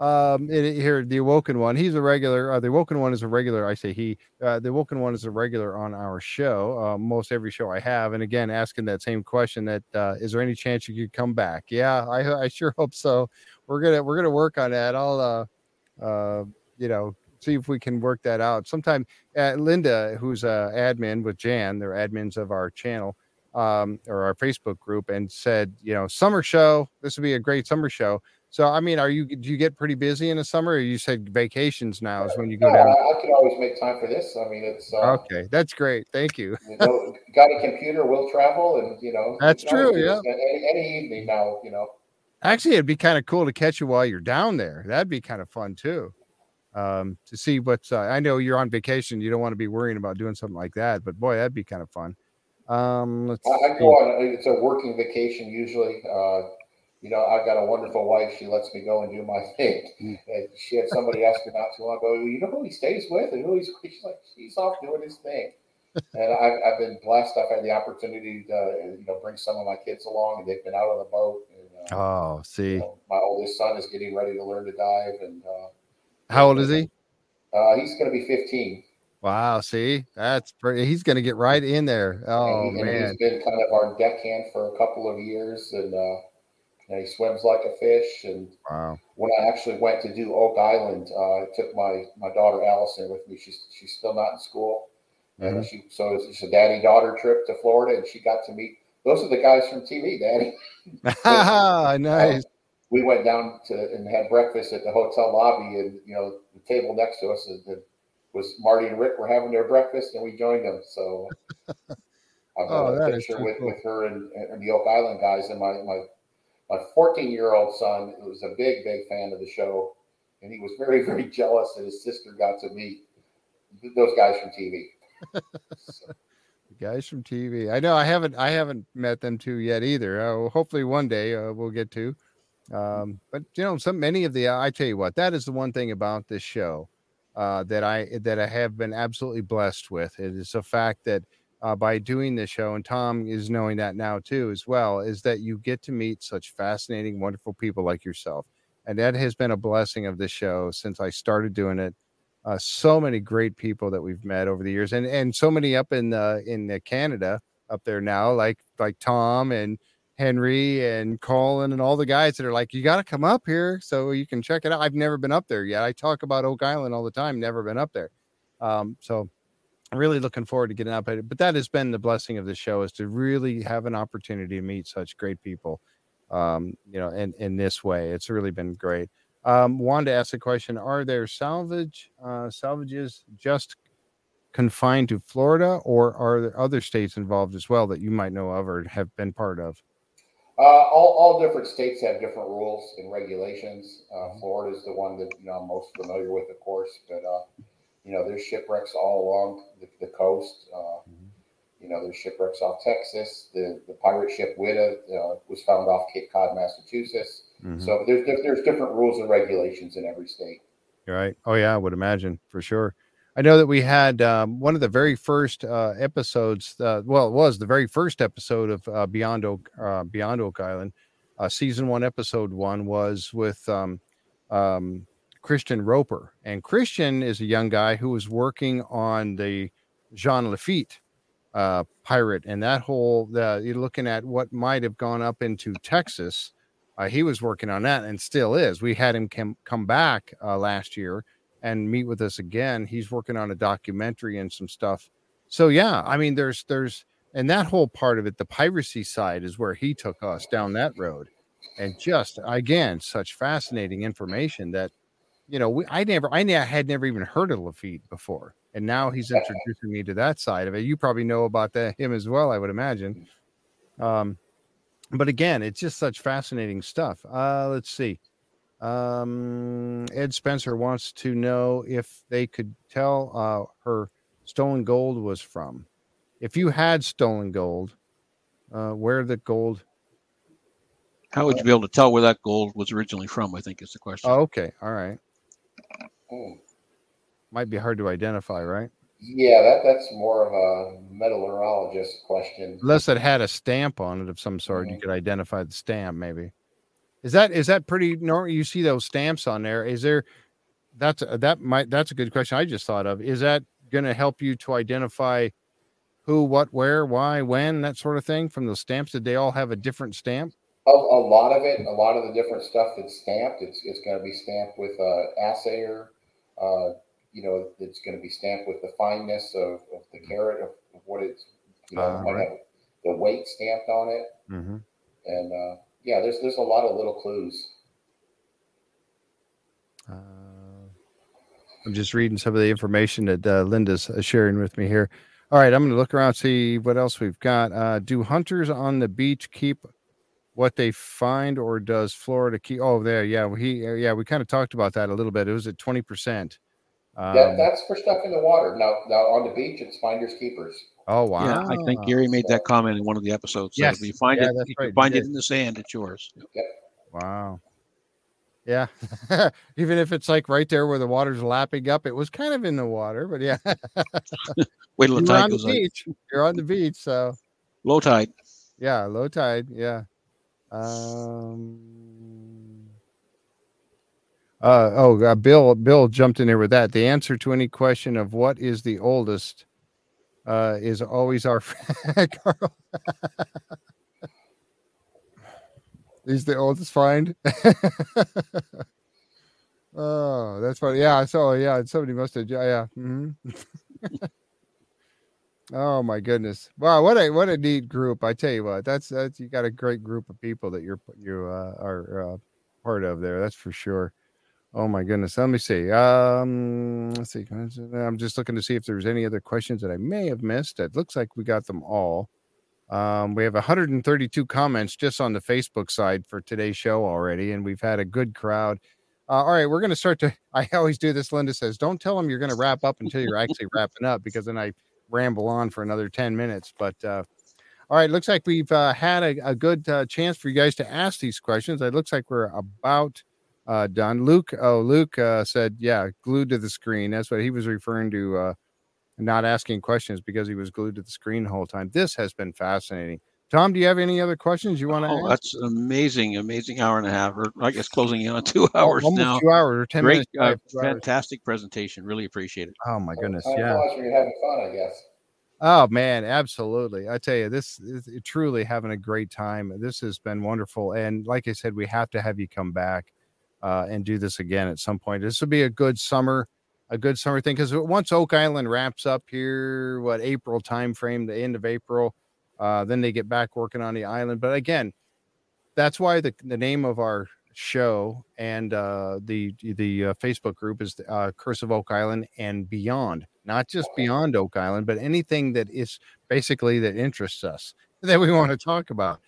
Um, it, it, here, the Awoken one, he's a regular, uh, the Awoken one is a regular. I say he, uh, the Awoken one is a regular on our show. Uh, most every show I have. And again, asking that same question that, uh, is there any chance you could come back? Yeah, I, I sure hope so. We're going to, we're going to work on that. I'll, uh, uh, you know, see if we can work that out sometime. Uh, Linda, who's a admin with Jan, they're admins of our channel, um, or our Facebook group, and said, you know, summer show, this would be a great summer show. So, I mean, are you, do you get pretty busy in the summer, or you said vacations now is when you go no, down? I, I can always make time for this. I mean, it's, uh, okay. That's great. Thank you. You know, got a computer, we'll travel, and you know, that's true. Yeah. Any, any evening now, you know, actually it'd be kind of cool to catch you while you're down there. That'd be kind of fun too. Um, to see what's, uh, I know you're on vacation. You don't want to be worrying about doing something like that, but boy, that'd be kind of fun. Um, let's I, I go on, it's a working vacation usually. Uh, you know, I've got a wonderful wife. She lets me go and do my thing. And she had somebody ask her not too long ago, you know who he stays with and who he's with? She's like, he's off doing his thing. And I've, I've been blessed. I've had the opportunity to, uh, you know, bring some of my kids along, and they've been out on the boat. And, uh, oh, see, you know, my oldest son is getting ready to learn to dive, and, uh, how old is he? Uh, he's going to be fifteen. Wow. See, that's pretty, he's going to get right in there. Oh, and he, man. And he's been kind of our deckhand for a couple of years, and, uh, and he swims like a fish. And wow. When I actually went to do Oak Island, uh, I took my, my daughter Allison with me. She's, she's still not in school. Mm-hmm. And she, so it's a daddy daughter trip to Florida, and she got to meet, those are the guys from T V, Daddy. Nice. Um, we went down to and had breakfast at the hotel lobby, and, you know, the table next to us is, was Marty and Rick were having their breakfast, and we joined them. So I've oh, got a picture with, cool. with her and, and the Oak Island guys. And my, my, my fourteen-year-old son was a big, big fan of the show, and he was very, very jealous that his sister got to meet those guys from T V. So. Guys from T V. I know I haven't, I haven't met them two yet either. Uh, hopefully one day uh, we'll get to. Um, but you know, so many of the, I tell you what, that is the one thing about this show, uh, that I, that I have been absolutely blessed with. It is the fact that, uh, by doing this show, and Tom is knowing that now too, as well, is that you get to meet such fascinating, wonderful people like yourself. And that has been a blessing of this show since I started doing it. Uh, so many great people that we've met over the years, and, and so many up in, uh, in Canada up there now, like, like Tom and Henry and Colin and all the guys that are like, you got to come up here so you can check it out. I've never been up there yet. I talk about Oak Island all the time, never been up there. Um, so I'm really looking forward to getting up at it, but that has been the blessing of the show, is to really have an opportunity to meet such great people. Um, you know, and in this way, it's really been great. Um, wanted to ask the question, are there salvage, uh, salvages just confined to Florida, or are there other states involved as well that you might know of or have been part of? Uh, all, all different states have different rules and regulations. Uh, Florida is the one that, you know, I'm most familiar with, of course, but, uh, you know, there's shipwrecks all along the, the coast. Uh, mm-hmm. You know, there's shipwrecks off Texas. The, the pirate ship Wida uh, was found off Cape Cod, Massachusetts. Mm-hmm. So there's, there's different rules and regulations in every state. You're right. Oh yeah. I would imagine for sure. I know that we had um, one of the very first uh, episodes. Uh, well, it was the very first episode of uh, Beyond Oak, uh, Beyond Oak Island. Uh, season one, episode one was with um, um, Christian Roper. And Christian is a young guy who was working on the Jean Lafitte uh, pirate. And that whole, uh, you're looking at what might have gone up into Texas. Uh, he was working on that and still is. We had him come, come back uh, last year and meet with us again. He's working on a documentary and some stuff. So, yeah, I mean, there's, there's, and that whole part of it, the piracy side is where he took us down that road. And just, again, such fascinating information that, you know, we, I never, I had never even heard of Lafitte before. And now he's introducing me to that side of it. You probably know about that, him as well, I would imagine. Um, But again, it's just such fascinating stuff. Uh, let's see. Um, Ed Spencer wants to know if they could tell uh, her stolen gold was from. If you had stolen gold, uh, where the gold... How would you be able to tell where that gold was originally from, I think is the question. Oh, okay. All right. Oh. Might be hard to identify, right? Yeah, that, that's more of a metallurgist question. Unless it had a stamp on it of some sort, mm-hmm. you could identify the stamp. Maybe is that is that pretty normal? You see those stamps on there. Is there that's that might that's a good question I just thought of. Is that going to help you to identify who, what, where, why, when, that sort of thing from those stamps? Did they all have a different stamp? A, a lot of it, a lot of the different stuff that's stamped, it's it's going to be stamped with a uh, assayer. Uh, You know, it's going to be stamped with the fineness of, of the carat of what it's, you know, uh, might right. have the weight stamped on it. Mm-hmm. And uh, yeah, there's there's a lot of little clues. Uh, I'm just reading some of the information that uh, Linda's sharing with me here. All right, I'm going to look around, see what else we've got. Uh, do hunters on the beach keep what they find, or does Florida keep? Oh, there, yeah, he, yeah, we kind of talked about that a little bit. It was at twenty percent. Um, that, that's for stuff in the water. Now, now on the beach, it's finders keepers. Oh wow! Yeah, I think Gary made that comment in one of the episodes. So yes, if you find yeah, it, if you right. find it in the sand, it's yours. Yep. Wow. Yeah, even if it's like right there where the water's lapping up, it was kind of in the water, but yeah. Wait till the tide goes up. You're on the beach, so low tide. Yeah, low tide. Yeah. Um. Uh, oh, uh, Bill! Bill jumped in here with that. The answer to any question of what is the oldest uh, is always our friend. Carl. He's the oldest find. Oh, that's funny. Yeah. So yeah, somebody must have. Yeah. Mm-hmm. Oh my goodness! Wow, what a what a neat group! I tell you what, that's that's you got a great group of people that you're you uh, are uh, part of there. That's for sure. Oh my goodness. Let me see. Um, let's see. I'm just looking to see if there's any other questions that I may have missed. It looks like we got them all. Um, we have one hundred thirty-two comments just on the Facebook side for today's show already. And we've had a good crowd. Uh, all right. We're going to start to, I always do this. Linda says, don't tell them you're going to wrap up until you're actually wrapping up, because then I ramble on for another ten minutes, but, uh, all right. Looks like we've uh, had a, a good uh, chance for you guys to ask these questions. It looks like we're about Uh, done. Luke, oh, Luke uh, said, yeah, glued to the screen. That's what he was referring to, uh, not asking questions because he was glued to the screen the whole time. This has been fascinating. Tom, do you have any other questions you want to oh, ask? That's an amazing, amazing hour and a half, or I guess closing in on two hours oh, now. Two hours, or ten Great, minutes. Uh, fantastic hours. Presentation. Really appreciate it. Oh, my goodness. Oh, yeah. You're having fun, I guess. Oh, man, absolutely. I tell you, this is truly having a great time. This has been wonderful. And like I said, we have to have you come back. Uh, and do this again at some point. This would be a good summer, a good summer thing. Because once Oak Island wraps up here, what, April time frame, the end of April, uh, then they get back working on the island. But again, that's why the, the name of our show and uh, the the uh, Facebook group is uh, Curse of Oak Island and Beyond. Not just Beyond Oak Island, but anything that is basically that interests us that we want to talk about.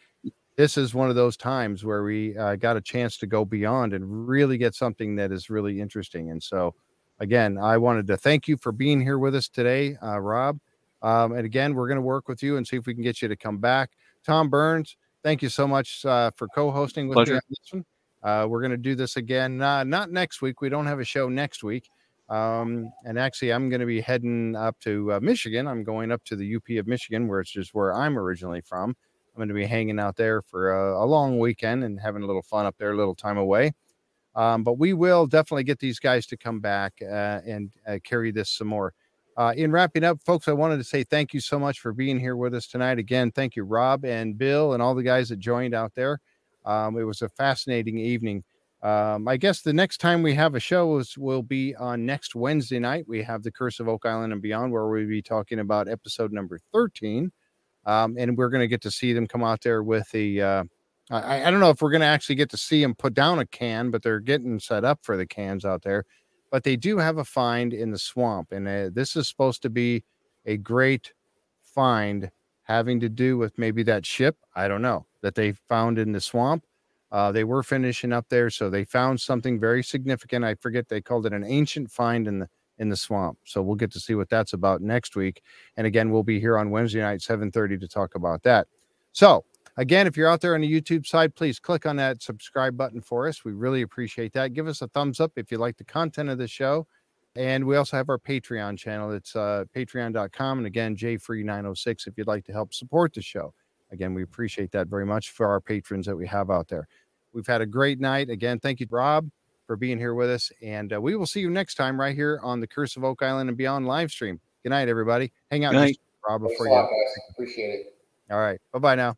This is one of those times where we uh, got a chance to go beyond and really get something that is really interesting. And so, again, I wanted to thank you for being here with us today, uh, Rob. Um, and again, we're going to work with you and see if we can get you to come back. Tom Burns, thank you so much uh, for co-hosting with Pleasure. me. Uh, we're going to do this again. Uh, not next week. We don't have a show next week. Um, and actually, I'm going to be heading up to uh, Michigan. I'm going up to the U P of Michigan, where it's just where I'm originally from. I'm going to be hanging out there for a, a long weekend and having a little fun up there, a little time away. Um, but we will definitely get these guys to come back uh, and uh, carry this some more. Uh, in wrapping up, folks, I wanted to say thank you so much for being here with us tonight. Again, thank you, Rob and Bill and all the guys that joined out there. Um, it was a fascinating evening. Um, I guess the next time we have a show is, will be on next Wednesday night. We have The Curse of Oak Island and Beyond, where we'll be talking about episode number thirteen. Um, and we're going to get to see them come out there with the, uh, I, I don't know if we're going to actually get to see them put down a can, but they're getting set up for the cans out there. But they do have a find in the swamp, and uh, this is supposed to be a great find, having to do with maybe that ship, I don't know, that they found in the swamp. Uh, they were finishing up there, so they found something very significant. I forget, they called it an ancient find in the in the swamp. So we'll get to see what that's about next week. And again, we'll be here on Wednesday night, seven thirty, to talk about that. So again, if you're out there on the YouTube side, please click on that subscribe button for us. We really appreciate that. Give us a thumbs up if you like the content of the show. And we also have our Patreon channel. It's uh, patreon dot com. And again, J Free nine oh six if you'd like to help support the show. Again, we appreciate that very much for our patrons that we have out there. We've had a great night. Again, thank you, Rob, for being here with us. And uh, we will see you next time right here on the Curse of Oak Island and Beyond live stream. Good night, everybody. Hang out, Rob, before you. Appreciate it. All right. Bye-bye now.